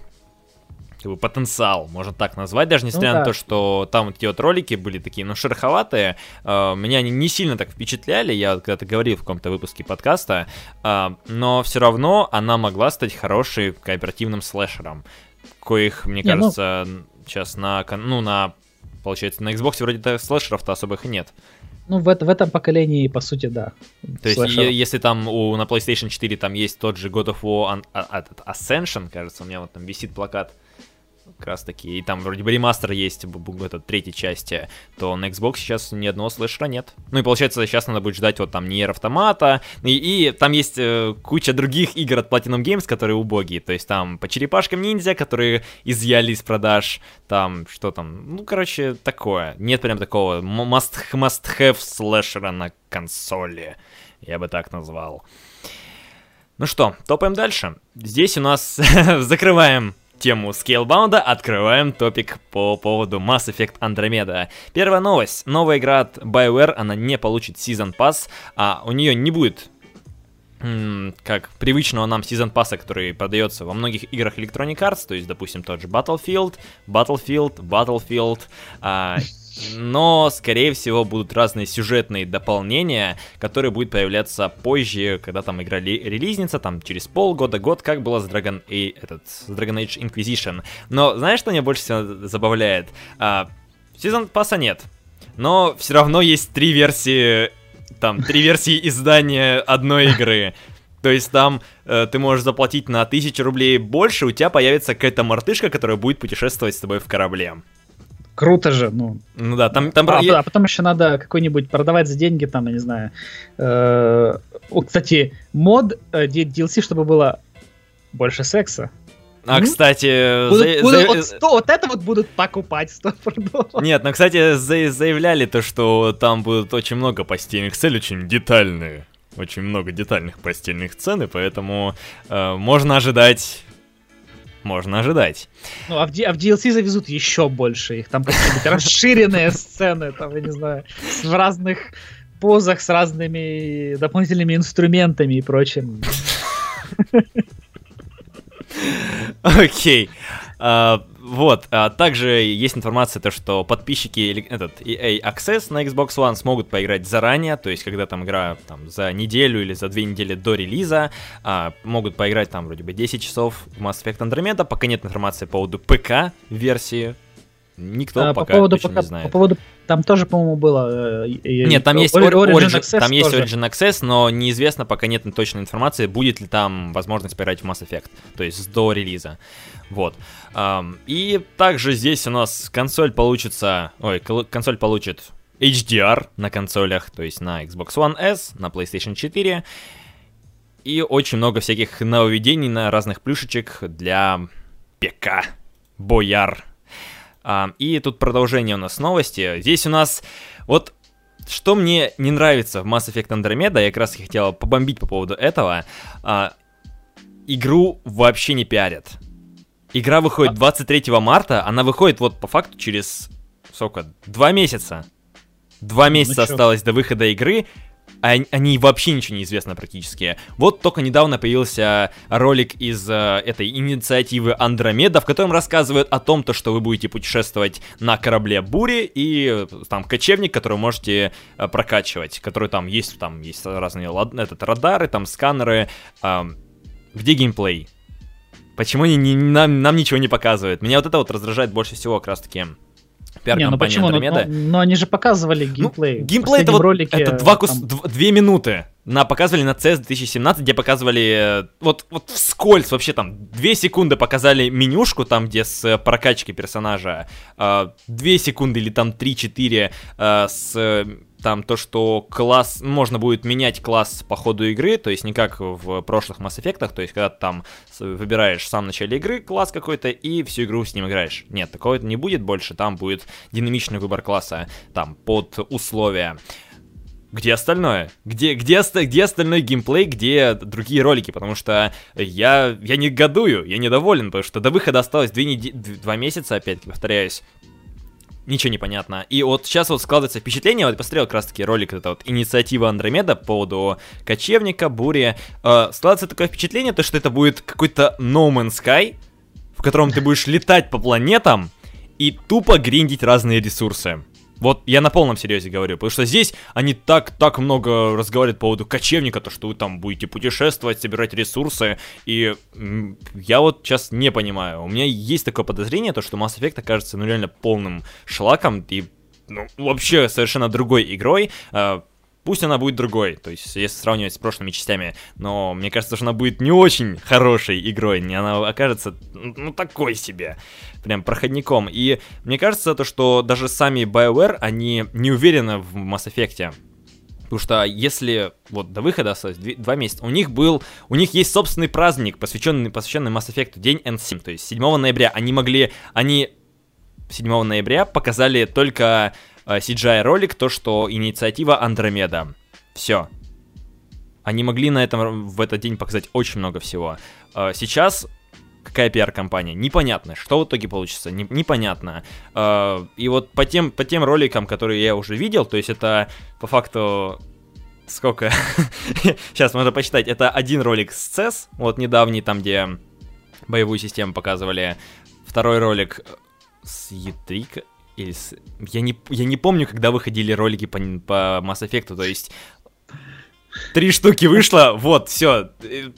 потенциал, можно так назвать, даже несмотря ну, да. на то, что там вот эти вот ролики были такие, ну, шероховатые, э, меня они не сильно так впечатляли, я вот когда-то говорил в каком-то выпуске подкаста, э, но все равно она могла стать хорошей кооперативным слэшером, коих, мне не, кажется, ну... сейчас на, ну, на, получается, на Xbox вроде-то слэшеров-то особых и нет. Ну, в, это, в этом поколении, по сути, да. То есть, е- если там у, на PlayStation четыре там есть тот же God of War Ascension, кажется, у меня вот там висит плакат, как раз таки, и там вроде бы ремастер есть в этот, третьей части, то на Xbox сейчас ни одного слэшера нет. Ну и получается, сейчас надо будет ждать вот там Nier Automata, и, и там есть э, куча других игр от Platinum Games, которые убогие, то есть там по черепашкам ниндзя, которые изъяли из продаж, там что там, ну короче, такое. Нет прям такого must, must-have слэшера на консоли, я бы так назвал. Ну что, топаем дальше. Здесь у нас закрываем тему Scalebound, открываем топик по поводу Mass Effect Andromeda. Первая новость. Новая игра от BioWare, она не получит Season Pass, а у нее не будет м- как привычного нам Season Pass'а, который продается во многих играх Electronic Arts, то есть, допустим, тот же Battlefield, Battlefield, Battlefield, а, но, скорее всего, будут разные сюжетные дополнения, которые будут появляться позже, когда там игра релизнится, там через полгода, год, как было с Dragon, A- этот, с Dragon Age Inquisition. Но знаешь, что меня больше всего забавляет? А, Season Pass'а нет, но все равно есть три версии, там, три версии издания одной игры. То есть там э, ты можешь заплатить на тысячу рублей больше, у тебя появится какая-то мартышка, которая будет путешествовать с тобой в корабле. Круто же, ну. Ну да, там, там... А, а потом еще надо какой-нибудь продавать за деньги, там, я не знаю. Э-э- кстати, мод э- ди эл си, чтобы было больше секса. А, mm-hmm. кстати... Будут, будут, заяв... вот, сто, вот это вот будут покупать сто процентов. Нет, ну, кстати, за- заявляли то, что там будут очень много постельных целей, очень детальные. Очень много детальных постельных цен, и поэтому э- можно ожидать... Можно ожидать. Ну, а в, D- а в ди эл си завезут еще больше их. Там какие-нибудь расширенные сцены, там, я не знаю, в разных позах, с разными дополнительными инструментами и прочим. Окей. Вот, а также есть информация, то, что подписчики этот, и эй Access на Xbox One смогут поиграть заранее, то есть когда там игра там, за неделю или за две недели до релиза, а, могут поиграть там вроде бы десять часов в Mass Effect Andromeda, пока нет информации по поводу ПК-версии, никто а, пока по поводу, точно пока, не знает. По поводу, там тоже, по-моему, было... Э, э, нет, там, э, есть, Origin, Origin Access, там есть Origin Access, но неизвестно, пока нет точной информации, будет ли там возможность поиграть в Mass Effect, то есть до релиза. Вот. И также здесь у нас консоль получится... Ой, консоль получит эйч ди ар на консолях, то есть на Xbox One S, на PlayStation четыре. И очень много всяких нововведений на разных плюшечек для ПК. Бояр. И тут продолжение у нас новости. Здесь у нас... Вот что мне не нравится в Mass Effect Andromeda, я как раз хотел побомбить по поводу этого. Игру вообще не пиарят. Игра выходит двадцать третьего марта, она выходит вот по факту через, сколько, два месяца. Два месяца ну, осталось до выхода игры, о, о ней вообще ничего не известно практически. Вот только недавно появился ролик из э, этой инициативы Andromeda, в котором рассказывают о том, то, что вы будете путешествовать на корабле бури, и там кочевник, который можете э, прокачивать, который там есть, там есть разные лад... этот, радары, там сканеры. Э, где геймплей? Почему не, не, нам, нам ничего не показывают? Меня вот это вот раздражает больше всего как раз таки. Не, ну почему? Но, но, но они же показывали геймплей. Ну, геймплей это вот ролике, это два кус... там... две минуты. На, показывали на си эс две тысячи семнадцать, где показывали вот, вот вскользь вообще там две секунды показали менюшку там, где с прокачки персонажа, две секунды или там три-четыре с... Там то, что класс, можно будет менять класс по ходу игры, то есть не как в прошлых Mass Effect'ах, то есть когда ты там выбираешь в самом начале игры класс какой-то и всю игру с ним играешь. Нет, такого не будет больше, там будет динамичный выбор класса, там под условия. Где остальное? Где, где, где остальной геймплей, где другие ролики? Потому что я, я не годую, я недоволен, потому что до выхода осталось два месяца, опять-таки, повторяюсь. Ничего не понятно. И вот сейчас вот складывается впечатление, вот я посмотрел как раз таки ролик, это вот инициатива Андромеда по поводу кочевника, бури. Э, складывается такое впечатление, то что это будет какой-то No Man's Sky, в котором ты будешь летать по планетам и тупо гриндить разные ресурсы. Вот я на полном серьезе говорю, потому что здесь они так, так много разговаривают по поводу кочевника, то что вы там будете путешествовать, собирать ресурсы, и я вот сейчас не понимаю. У меня есть такое подозрение, то что Mass Effect окажется ну реально полным шлаком и ну, вообще совершенно другой игрой. Пусть она будет другой, то есть если сравнивать с прошлыми частями, но мне кажется, что она будет не очень хорошей игрой, она окажется, ну, такой себе, прям проходником. И мне кажется, то, что даже сами BioWare, они не уверены в Mass Effect'е. Потому что если вот до выхода осталось два месяца, у них был, у них есть собственный праздник, посвященный, посвященный Mass Effect'у, день эн семь, то есть седьмого ноября. Они могли, они седьмого ноября показали только... си джи ай-ролик, то, что инициатива Андромеда. Все. Они могли на этом, в этот день показать очень много всего. Сейчас какая пиар-компания? Непонятно. Что в итоге получится? Непонятно. И вот по тем, по тем роликам, которые я уже видел, то есть это по факту... Сколько? Сейчас можно посчитать. Это один ролик с си эс, вот недавний, там, где боевую систему показывали. Второй ролик с и три... Или с... я, не... я не помню, когда выходили ролики по, по Mass Effect'у, то есть три штуки вышло, вот, все,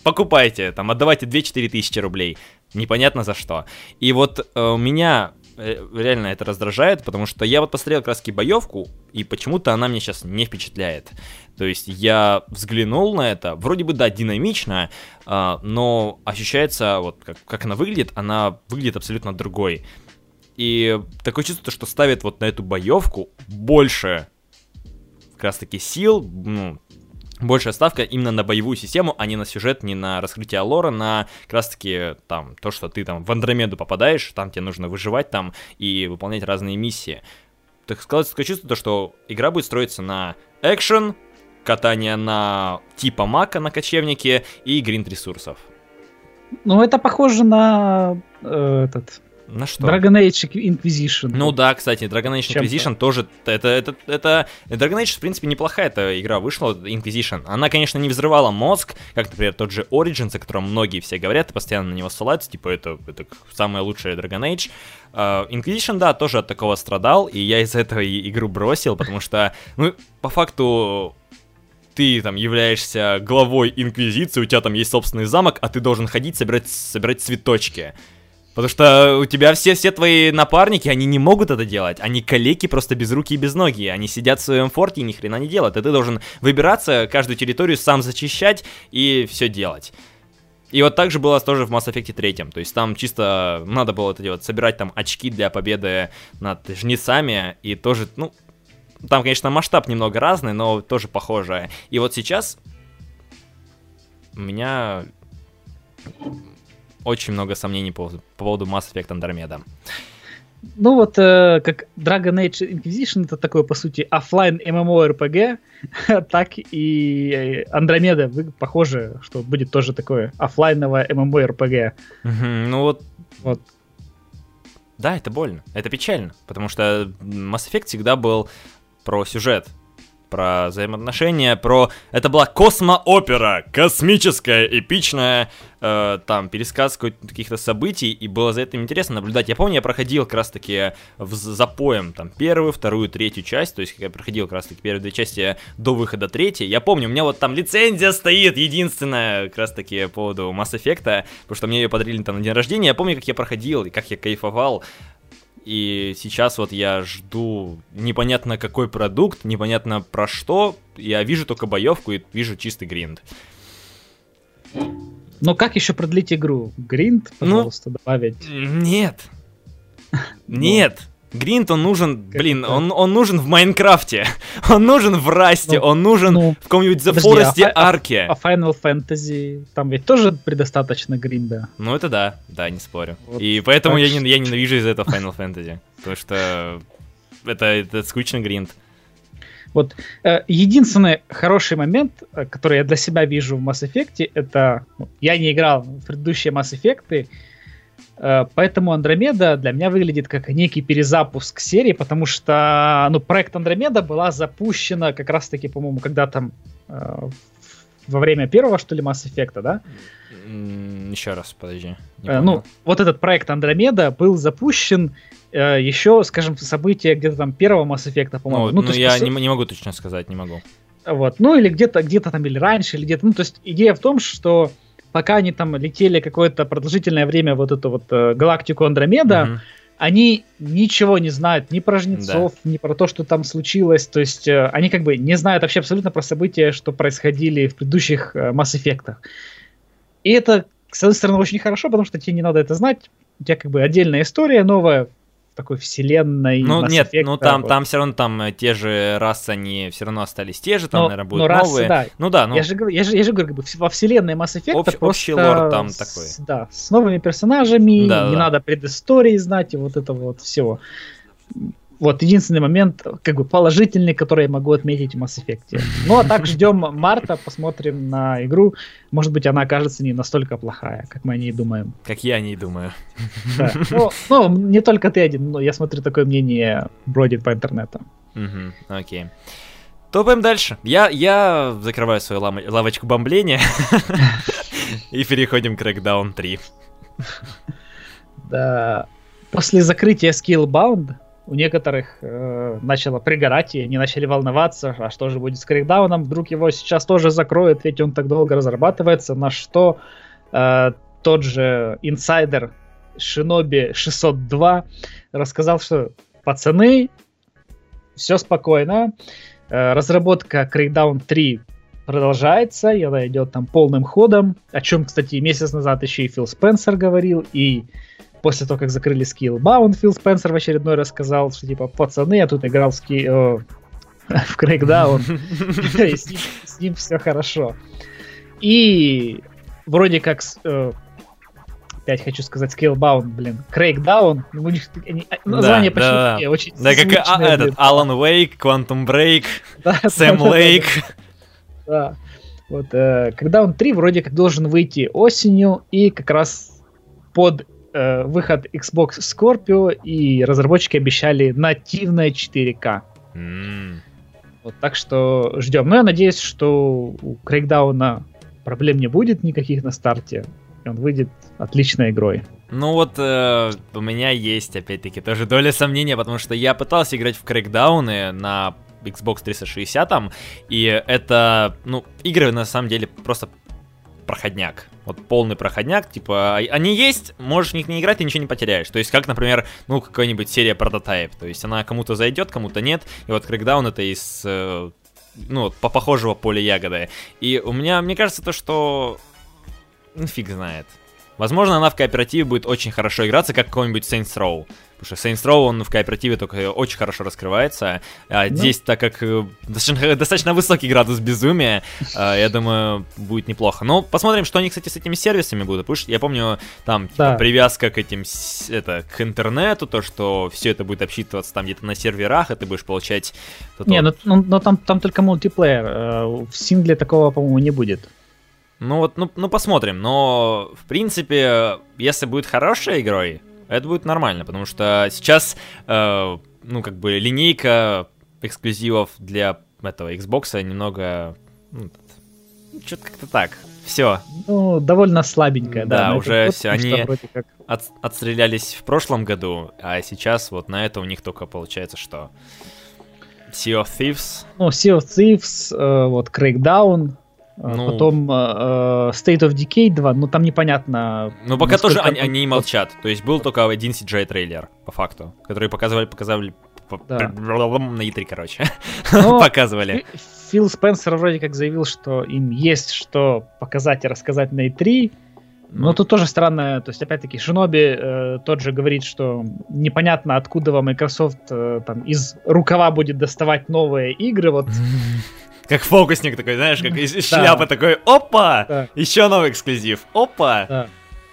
покупайте, там, отдавайте две-четыре тысячи рублей, непонятно за что. И вот э, меня э, реально это раздражает, потому что я вот посмотрел как раз таки боевку, и почему-то она меня сейчас не впечатляет. То есть я взглянул на это, вроде бы, да, динамично, э, но ощущается, вот, как, как она выглядит, она выглядит абсолютно другой. И такое чувство, что ставят вот на эту боевку больше как раз таки сил, ну, большая ставка именно на боевую систему, а не на сюжет, не на раскрытие лора, на как раз таки там то, что ты там в Андромеду попадаешь, там тебе нужно выживать там и выполнять разные миссии. Так сказать, такое чувство, что игра будет строиться на экшен, катание на типа мака на кочевнике и гринд ресурсов. Ну это похоже на э, этот... На что? Dragon Age Inquisition. Ну да, кстати, Dragon Age Inquisition чем-то. Тоже... Это, это, это... Dragon Age, в принципе, неплохая эта игра вышла, Inquisition. Она, конечно, не взрывала мозг, как, например, тот же Origins, о котором многие все говорят, и постоянно на него ссылаются, типа, это, это самая лучшая Dragon Age. Uh, Inquisition, да, тоже от такого страдал, и я из-за этого игру бросил, потому что, ну, по факту... Ты там являешься главой Инквизиции, у тебя там есть собственный замок, а ты должен ходить собирать, собирать цветочки. Потому что у тебя все, все твои напарники, они не могут это делать. Они калеки просто без руки и без ноги. Они сидят в своем форте и ни хрена не делают. И ты должен выбираться, каждую территорию сам зачищать и все делать. И вот так же было тоже в Mass Effect третьем. То есть там чисто надо было это делать. Собирать там очки для победы над жнецами. И тоже, ну, там, конечно, масштаб немного разный, но тоже похоже. И вот сейчас у меня... Очень много сомнений по, по поводу Mass Effect Andromeda. Ну вот, э, как Dragon Age Inquisition, это такой, по сути, офлайн MMORPG, так и Andromeda, похоже, что будет тоже такое офлайновое MMORPG. Mm-hmm, ну вот... вот. Да, это больно, это печально, потому что Mass Effect всегда был про сюжет. про взаимоотношения, про... Это была космо-опера, космическая, эпичная, э, там, пересказ каких-то событий, и было за это интересно наблюдать. Я помню, я проходил как раз-таки в... за поем, там, первую, вторую, третью часть, то есть я проходил как раз-таки первые две части до выхода третьей. Я помню, у меня вот там лицензия стоит, единственная, как раз-таки, по поводу Mass Effect, потому что мне ее подарили там на день рождения. Я помню, как я проходил, и как я кайфовал. И сейчас вот я жду непонятно какой продукт, непонятно про что. Я вижу только боевку и вижу чистый гринд. Но как еще продлить игру? Гринд, пожалуйста, ну, добавить? Нет. Нет. Гринд, он нужен, блин, он, он нужен в Майнкрафте, он нужен в Расте, ну, он нужен ну, в каком-нибудь The Forest'е Арке. А, а Final Fantasy, там ведь тоже предостаточно гринда. Ну это да, да, не спорю. Вот, и поэтому я, я ненавижу из-за этого Final Fantasy, потому что это, это скучный гринд. Вот, единственный хороший момент, который я для себя вижу в Mass Effect, это я не играл в предыдущие Mass Effect'ы, поэтому Андромеда для меня выглядит как некий перезапуск серии, потому что ну, проект Андромеда была запущена как раз-таки, по-моему, когда там э, во время первого, что ли, Mass Effect'а, да? Еще раз, подожди. Э, ну, вот этот проект Андромеда был запущен э, еще, скажем, события где-то там первого Mass Effect'а, по-моему. Ну, ну, ну я способ... не, не могу точно сказать, не могу. Вот, ну или где-то, где-то там, или раньше, или где-то. Ну, то есть идея в том, что пока они там летели какое-то продолжительное время вот эту вот э, галактику Андромеда, mm-hmm. они ничего не знают ни про жнецов, да. ни про то, что там случилось. То есть э, они как бы не знают вообще абсолютно про события, что происходили в предыдущих э, Mass Effect'ах. И это, с одной стороны, очень хорошо, потому что тебе не надо это знать. У тебя как бы отдельная история новая, такой вселенной. Ну нет, ну там, вот. там все равно там те же расы, они все равно остались те же, там, но, наверное, будут но расы, новые. Да. Ну да, ну... Я же говорю, я же, я же говорю, как бы во вселенной Mass Effect Общ, просто... Общий лор там с, такой. Да, с новыми персонажами, да, не да. надо предыстории знать и вот это вот всего. Вот единственный момент, как бы положительный, который я могу отметить в Mass Effect. Ну а так ждем марта, посмотрим на игру. Может быть, она окажется не настолько плохая, как мы о ней думаем. Как я о ней думаю. Да. Ну, ну, не только ты один, но я смотрю, такое мнение бродит по интернету. Угу, окей. Топаем дальше. Я, я закрываю свою лам- лавочку бомбления и переходим к Crackdown три. Да. После закрытия Scalebound у некоторых э, начало пригорать, и они начали волноваться, а что же будет с Crackdown'ом, вдруг его сейчас тоже закроют, ведь он так долго разрабатывается, на что э, тот же инсайдер Shinobi шестьсот два рассказал, что пацаны, все спокойно, э, разработка Crackdown три продолжается, и она идет там полным ходом, о чем, кстати, месяц назад еще и Фил Спенсер говорил, и после того, как закрыли Scalebound, Фил Спенсер в очередной раз сказал, что типа, пацаны, я тут играл в, ски... О, в Crackdown, и с ним, с ним все хорошо. И вроде как, э, опять хочу сказать Scalebound, блин, Crackdown, у них они, название да, почти да, такие, да. очень Да, как а, этот, Alan Wake, Quantum Break, Sam Lake. Да, вот, э, Crackdown три вроде как должен выйти осенью, и как раз под выход Xbox Scorpio, и разработчики обещали нативное четыре ка. Mm. Вот, так что ждем. Но я надеюсь, что у Crackdown'а проблем не будет никаких на старте. Он выйдет отличной игрой. Ну вот э, у меня есть, опять-таки, тоже доля сомнения, потому что я пытался играть в Crackdown'ы на Xbox триста шестьдесят, и это, ну, игры на самом деле просто проходняк. Вот полный проходняк, типа, они есть, можешь в них не играть, и ничего не потеряешь. То есть, как, например, ну, какая-нибудь серия прототайп. То есть, она кому-то зайдет, кому-то нет. И вот Crackdown это из, э, ну, по похожего поля ягоды. И у меня, мне кажется, то, что... Ну, фиг знает. Возможно, она в кооперативе будет очень хорошо играться, как какой-нибудь Saints Row. Потому что Saints Row, он в кооперативе только очень хорошо раскрывается. А ну. Здесь, так как достаточно, достаточно высокий градус безумия, я думаю, будет неплохо. Но посмотрим, что они, кстати, с этими сервисами будут. Потому что я помню, там да. типа, привязка к этим, это, к интернету, то, что все это будет обсчитываться там где-то на серверах, и ты будешь получать... То-то. Не, но, но, но там, там только мультиплеер. В сингле такого, по-моему, не будет. Ну вот, ну, ну посмотрим. Но, в принципе, если будет хорошей игрой, это будет нормально, потому что сейчас, э, ну, как бы, линейка эксклюзивов для этого Xbox'а немного... Ну, что-то как-то так. Все. Ну, довольно слабенькая, да. Да, уже все. Они как... от, отстрелялись в прошлом году, а сейчас вот на это у них только получается, что... Sea of Thieves. Ну, Sea of Thieves, э, вот, Crackdown, ну... потом э, State of Decay два, но там непонятно... Ну, пока тоже они, они и молчат. То есть был только один си джи ай-трейлер, по факту, который показывали... показывали... Да. На и три, короче, показывали. Фил Спенсер вроде как заявил, что им есть что показать и рассказать на и три. Но mm. тут тоже странно, то есть опять-таки Шиноби э, тот же говорит, что непонятно, откуда вам Microsoft э, там, из рукава будет доставать новые игры. Вот. Как фокусник такой, знаешь, как из шляпы такой, опа, еще новый эксклюзив, опа.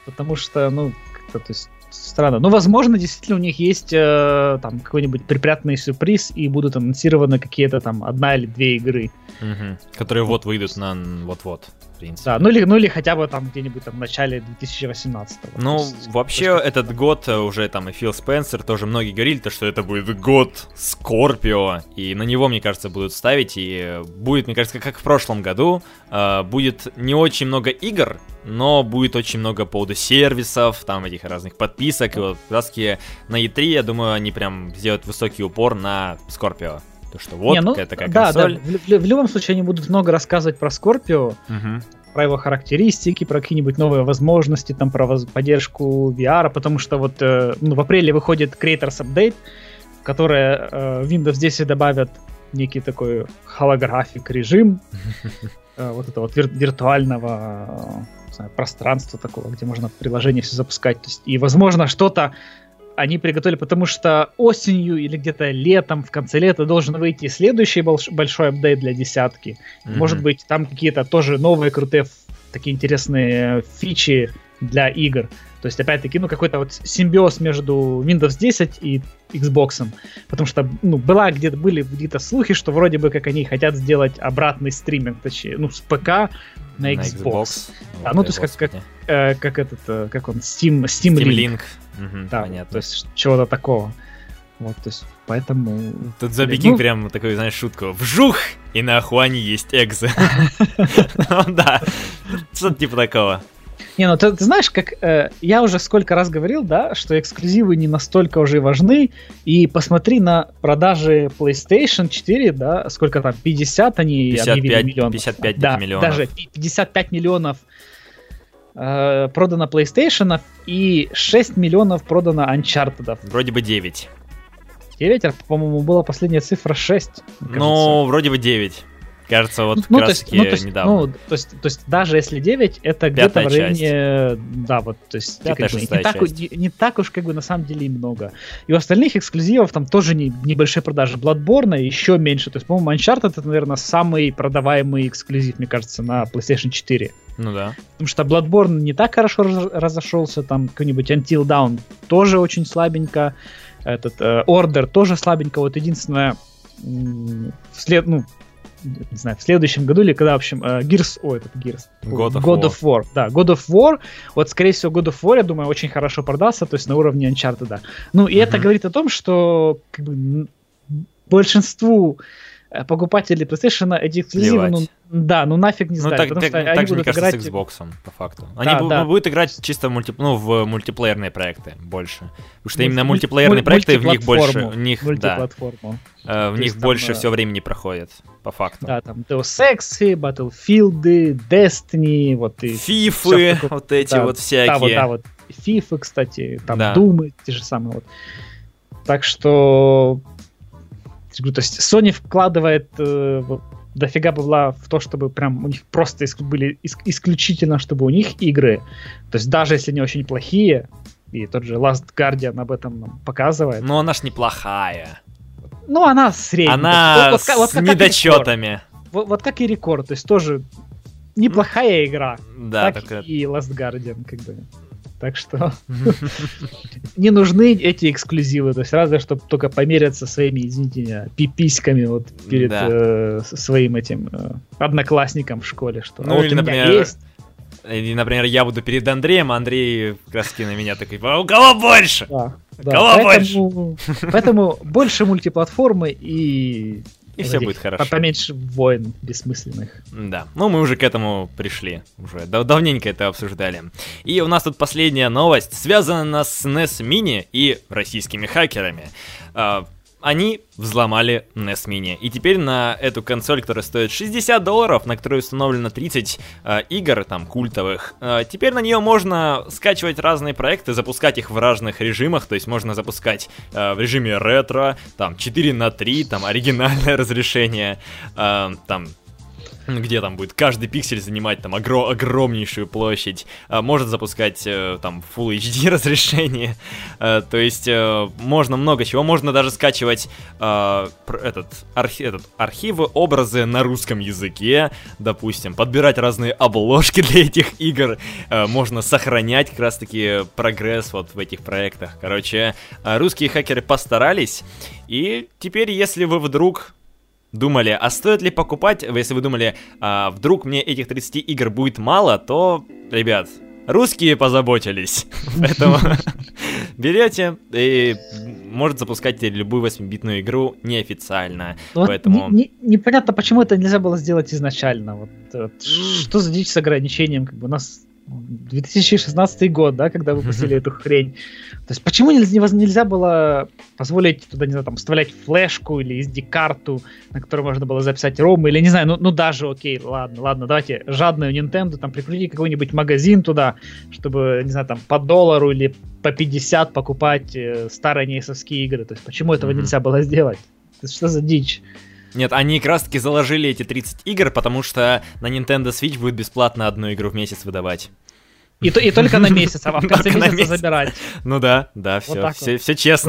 Потому что, ну, как-то, то есть... Странно. Ну, возможно, действительно, у них есть э, там какой-нибудь припрятанный сюрприз, и будут анонсированы какие-то там одна или две игры. Угу. Которые вот выйдут на вот-вот, в принципе. Да, ну или, ну или хотя бы там где-нибудь там в начале две тысячи восемнадцатого. Ну, есть, вообще, то, этот там... год уже там и Фил Спенсер, тоже многие говорили, то, что это будет год Скорпио. И на него, мне кажется, будут ставить. И будет, мне кажется, как в прошлом году, э, будет не очень много игр, но будет очень много по поводу сервисов, там этих разных подписок. И вот как раз на и три, я думаю, они прям сделают высокий упор на Скорпио. То, что вот, не, ну, это такая да, консоль. Да, в, в, в любом случае они будут много рассказывать про Скорпио, угу. про его характеристики, про какие-нибудь новые возможности, там, про воз- поддержку ви ар, потому что вот э, ну, в апреле выходит Creators Update, в который э, Windows десять добавят некий такой холографик режим, э, вот этого вот вир- виртуального э, знаю, пространства такого, где можно приложение все запускать. То есть, и, возможно, что-то они приготовили, потому что осенью или где-то летом, в конце лета должен выйти следующий большой апдейт для десятки. Mm-hmm. Может быть, там какие-то тоже новые крутые, такие интересные фичи для игр. То есть, опять-таки, ну, какой-то вот симбиоз между Windows десять и Xbox. Потому что, ну, была где-то, были где-то слухи, что вроде бы как они хотят сделать обратный стриминг, точнее, ну, с ПК на Xbox. На Xbox. Да, вот ну, то есть, как, как, э, как этот, как он, Steam, Steam, Steam Link. Link. Угу, да, понятно. То есть, чего-то такого. Вот, то есть, поэтому... Тут забегин ну... прям такой, знаешь, шутку. Вжух! И на Хуане есть экзо. Да, что-то типа такого. Не, ну ты, ты знаешь, как э, я уже сколько раз говорил, да, что эксклюзивы не настолько уже важны, и посмотри на продажи PlayStation четыре, да, сколько там, пятьдесят они объявили миллионов. пятьдесят пять да, миллионов. Даже пятьдесят пять миллионов э, продано PlayStation, и шесть миллионов продано Uncharted. Вроде бы девять. девять, а, по-моему, была последняя цифра шесть. Ну, вроде бы девять. Кажется, вот ну, как раз таки ну, недавно. Ну, то есть, то есть даже если девять, это пятая где-то в районе... Часть. Да, вот, то есть пятая, как бы, не, так, не, не так уж, как бы, на самом деле и много. И у остальных эксклюзивов там тоже не, небольшие продажи. Bloodborne еще меньше. То есть, по-моему, Uncharted — это, наверное, самый продаваемый эксклюзив, мне кажется, на PlayStation четыре. Ну да. Потому что Bloodborne не так хорошо разошелся, там какой-нибудь Until Dawn тоже очень слабенько, этот э, Order тоже слабенько. Вот единственное... М- вслед, ну, не знаю, в следующем году или когда, в общем, Gears, ой, этот Gears, God of, God of War. War, да, God of War, вот, скорее всего, God of War, я думаю, очень хорошо продастся, то есть на уровне Uncharted, да. Ну, и mm-hmm. это говорит о том, что, как бы, большинству покупателей PlayStation эти эксклюзивы, ну, да, ну нафиг не знаю. Ну, так, так, так они же, мне кажется, играть... с Xbox, по факту. Они да, б- да. будут играть чисто в, мульти... ну, в мультиплеерные проекты больше. Потому что именно мультиплеерные Муль- проекты в них больше... В них, да, э, в них там, больше да. все времени проходит, по факту. Да, там Deus Ex, Battlefield, Destiny, вот и... Фифы, вот эти да, вот всякие. Да, вот, да, вот. Фифы, кстати, там да. Думы, те же самые вот. Так что... То есть Sony вкладывает э, дофига бабла в то, чтобы прям у них просто иск- были иск- исключительно, чтобы у них игры, то есть даже если они очень плохие, и тот же Last Guardian об этом нам показывает. Но она ж неплохая. Ну, она средняя. Она вот, вот, вот, с вот, недочетами. Вот, вот как и Рекорд, то есть тоже неплохая игра, да, так только... и Last Guardian, как бы. Так что не нужны эти эксклюзивы. То есть разве что только померяться своими, извините меня, пиписьками вот перед да. э, своим этим э, одноклассником в школе. Что, ну а вот или, например, есть... или, например, я буду перед Андреем, а Андрей краски на меня такой, у кого больше? Да, да. Кого поэтому, больше? Поэтому больше мультиплатформы и... И все будет хорошо. Поменьше войн бессмысленных. Да, ну мы уже к этому пришли. Уже давненько это обсуждали. И у нас тут последняя новость. Связана она с эн и эс Mini и российскими хакерами. Они взломали эн и эс Mini. И теперь на эту консоль, которая стоит шестьдесят долларов, на которую установлено тридцать э, игр там культовых, э, теперь на нее можно скачивать разные проекты, запускать их в разных режимах. То есть можно запускать э, в режиме ретро, там четыре на три, там оригинальное разрешение, э, там... где там будет каждый пиксель занимать там огро- огромнейшую площадь, а, может запускать э, там Full эйч ди разрешение, а, то есть э, можно много чего, можно даже скачивать э, этот, архи- этот, архивы, образы на русском языке, допустим, подбирать разные обложки для этих игр, э, можно сохранять как раз таки прогресс вот в этих проектах. Короче, э, русские хакеры постарались, и теперь если вы вдруг... думали, а стоит ли покупать, если вы думали, а вдруг мне этих тридцати игр будет мало, то, ребят, русские позаботились. Поэтому берете и может запускать любую восьмибитную игру неофициально. Поэтому непонятно, почему это нельзя было сделать изначально. Что за дичь с ограничением? Как бы у нас две тысячи шестнадцатый год, да, когда выпустили эту хрень. То есть почему нельзя, нельзя было позволить туда, не знаю, там, вставлять флешку или эс ди-карту, на которую можно было записать ром, или, не знаю, ну, ну даже, окей, ладно, ладно, давайте жадную Nintendo, там, прикрутите какой-нибудь магазин туда, чтобы, не знаю, там, по доллару или по пятьдесят покупать э, старые нейсовские игры. То есть почему этого mm-hmm. нельзя было сделать? То есть, что за дичь? Нет, они как раз таки заложили эти тридцать игр, потому что на Nintendo Switch будет бесплатно одну игру в месяц выдавать. И, то, и только на месяц, а в конце месяца забирать. Ну да, да, все, вот все, вот. все честно.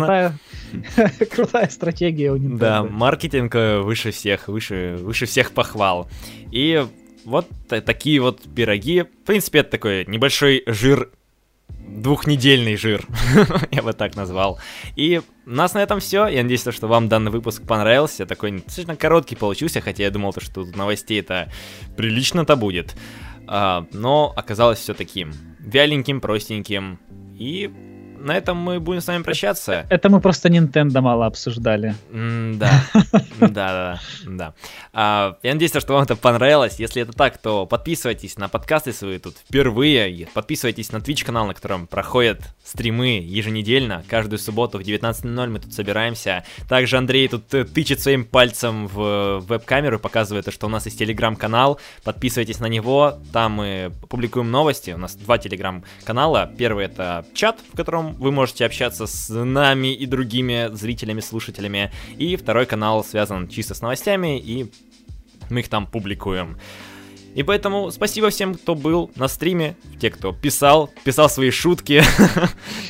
Крутая, крутая стратегия у Nintendo. Да, маркетинг выше всех, выше, выше всех похвал. И вот такие вот пироги. В принципе, это такой небольшой жир, двухнедельный жир, я бы так назвал. И у нас на этом все. Я надеюсь, что вам данный выпуск понравился. Такой достаточно короткий получился, хотя я думал, что тут новостей-то прилично-то будет. А, но оказалось все таким вяленьким, простеньким. И на этом мы будем с вами прощаться. Это, это мы просто Nintendo мало обсуждали. М- да, да, да. Я надеюсь, что вам это понравилось. Если это так, то подписывайтесь на подкасты, если вы тут впервые. Подписывайтесь на Twitch-канал, на котором проходят стримы еженедельно. Каждую субботу в девятнадцать ноль ноль мы тут собираемся. Также Андрей тут тычет своим пальцем в веб-камеру, показывает, что у нас есть телеграм-канал. Подписывайтесь на него, там мы публикуем новости. У нас два телеграм-канала. Первый — это чат, в котором вы можете общаться с нами и другими зрителями, слушателями. И второй канал связан чисто с новостями, и мы их там публикуем. И поэтому спасибо всем, кто был на стриме, те, кто писал, писал свои шутки,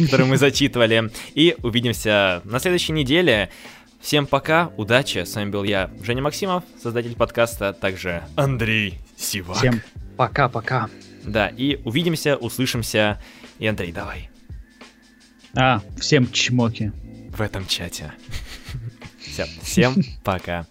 которые мы зачитывали. И увидимся на следующей неделе. Всем пока, удачи. С вами был я, Женя Максимов, создатель подкаста, также Андрей Сивак. Всем пока-пока. Да, и увидимся, услышимся. И, Андрей, давай. А, всем чмоки. В этом чате. Всем пока.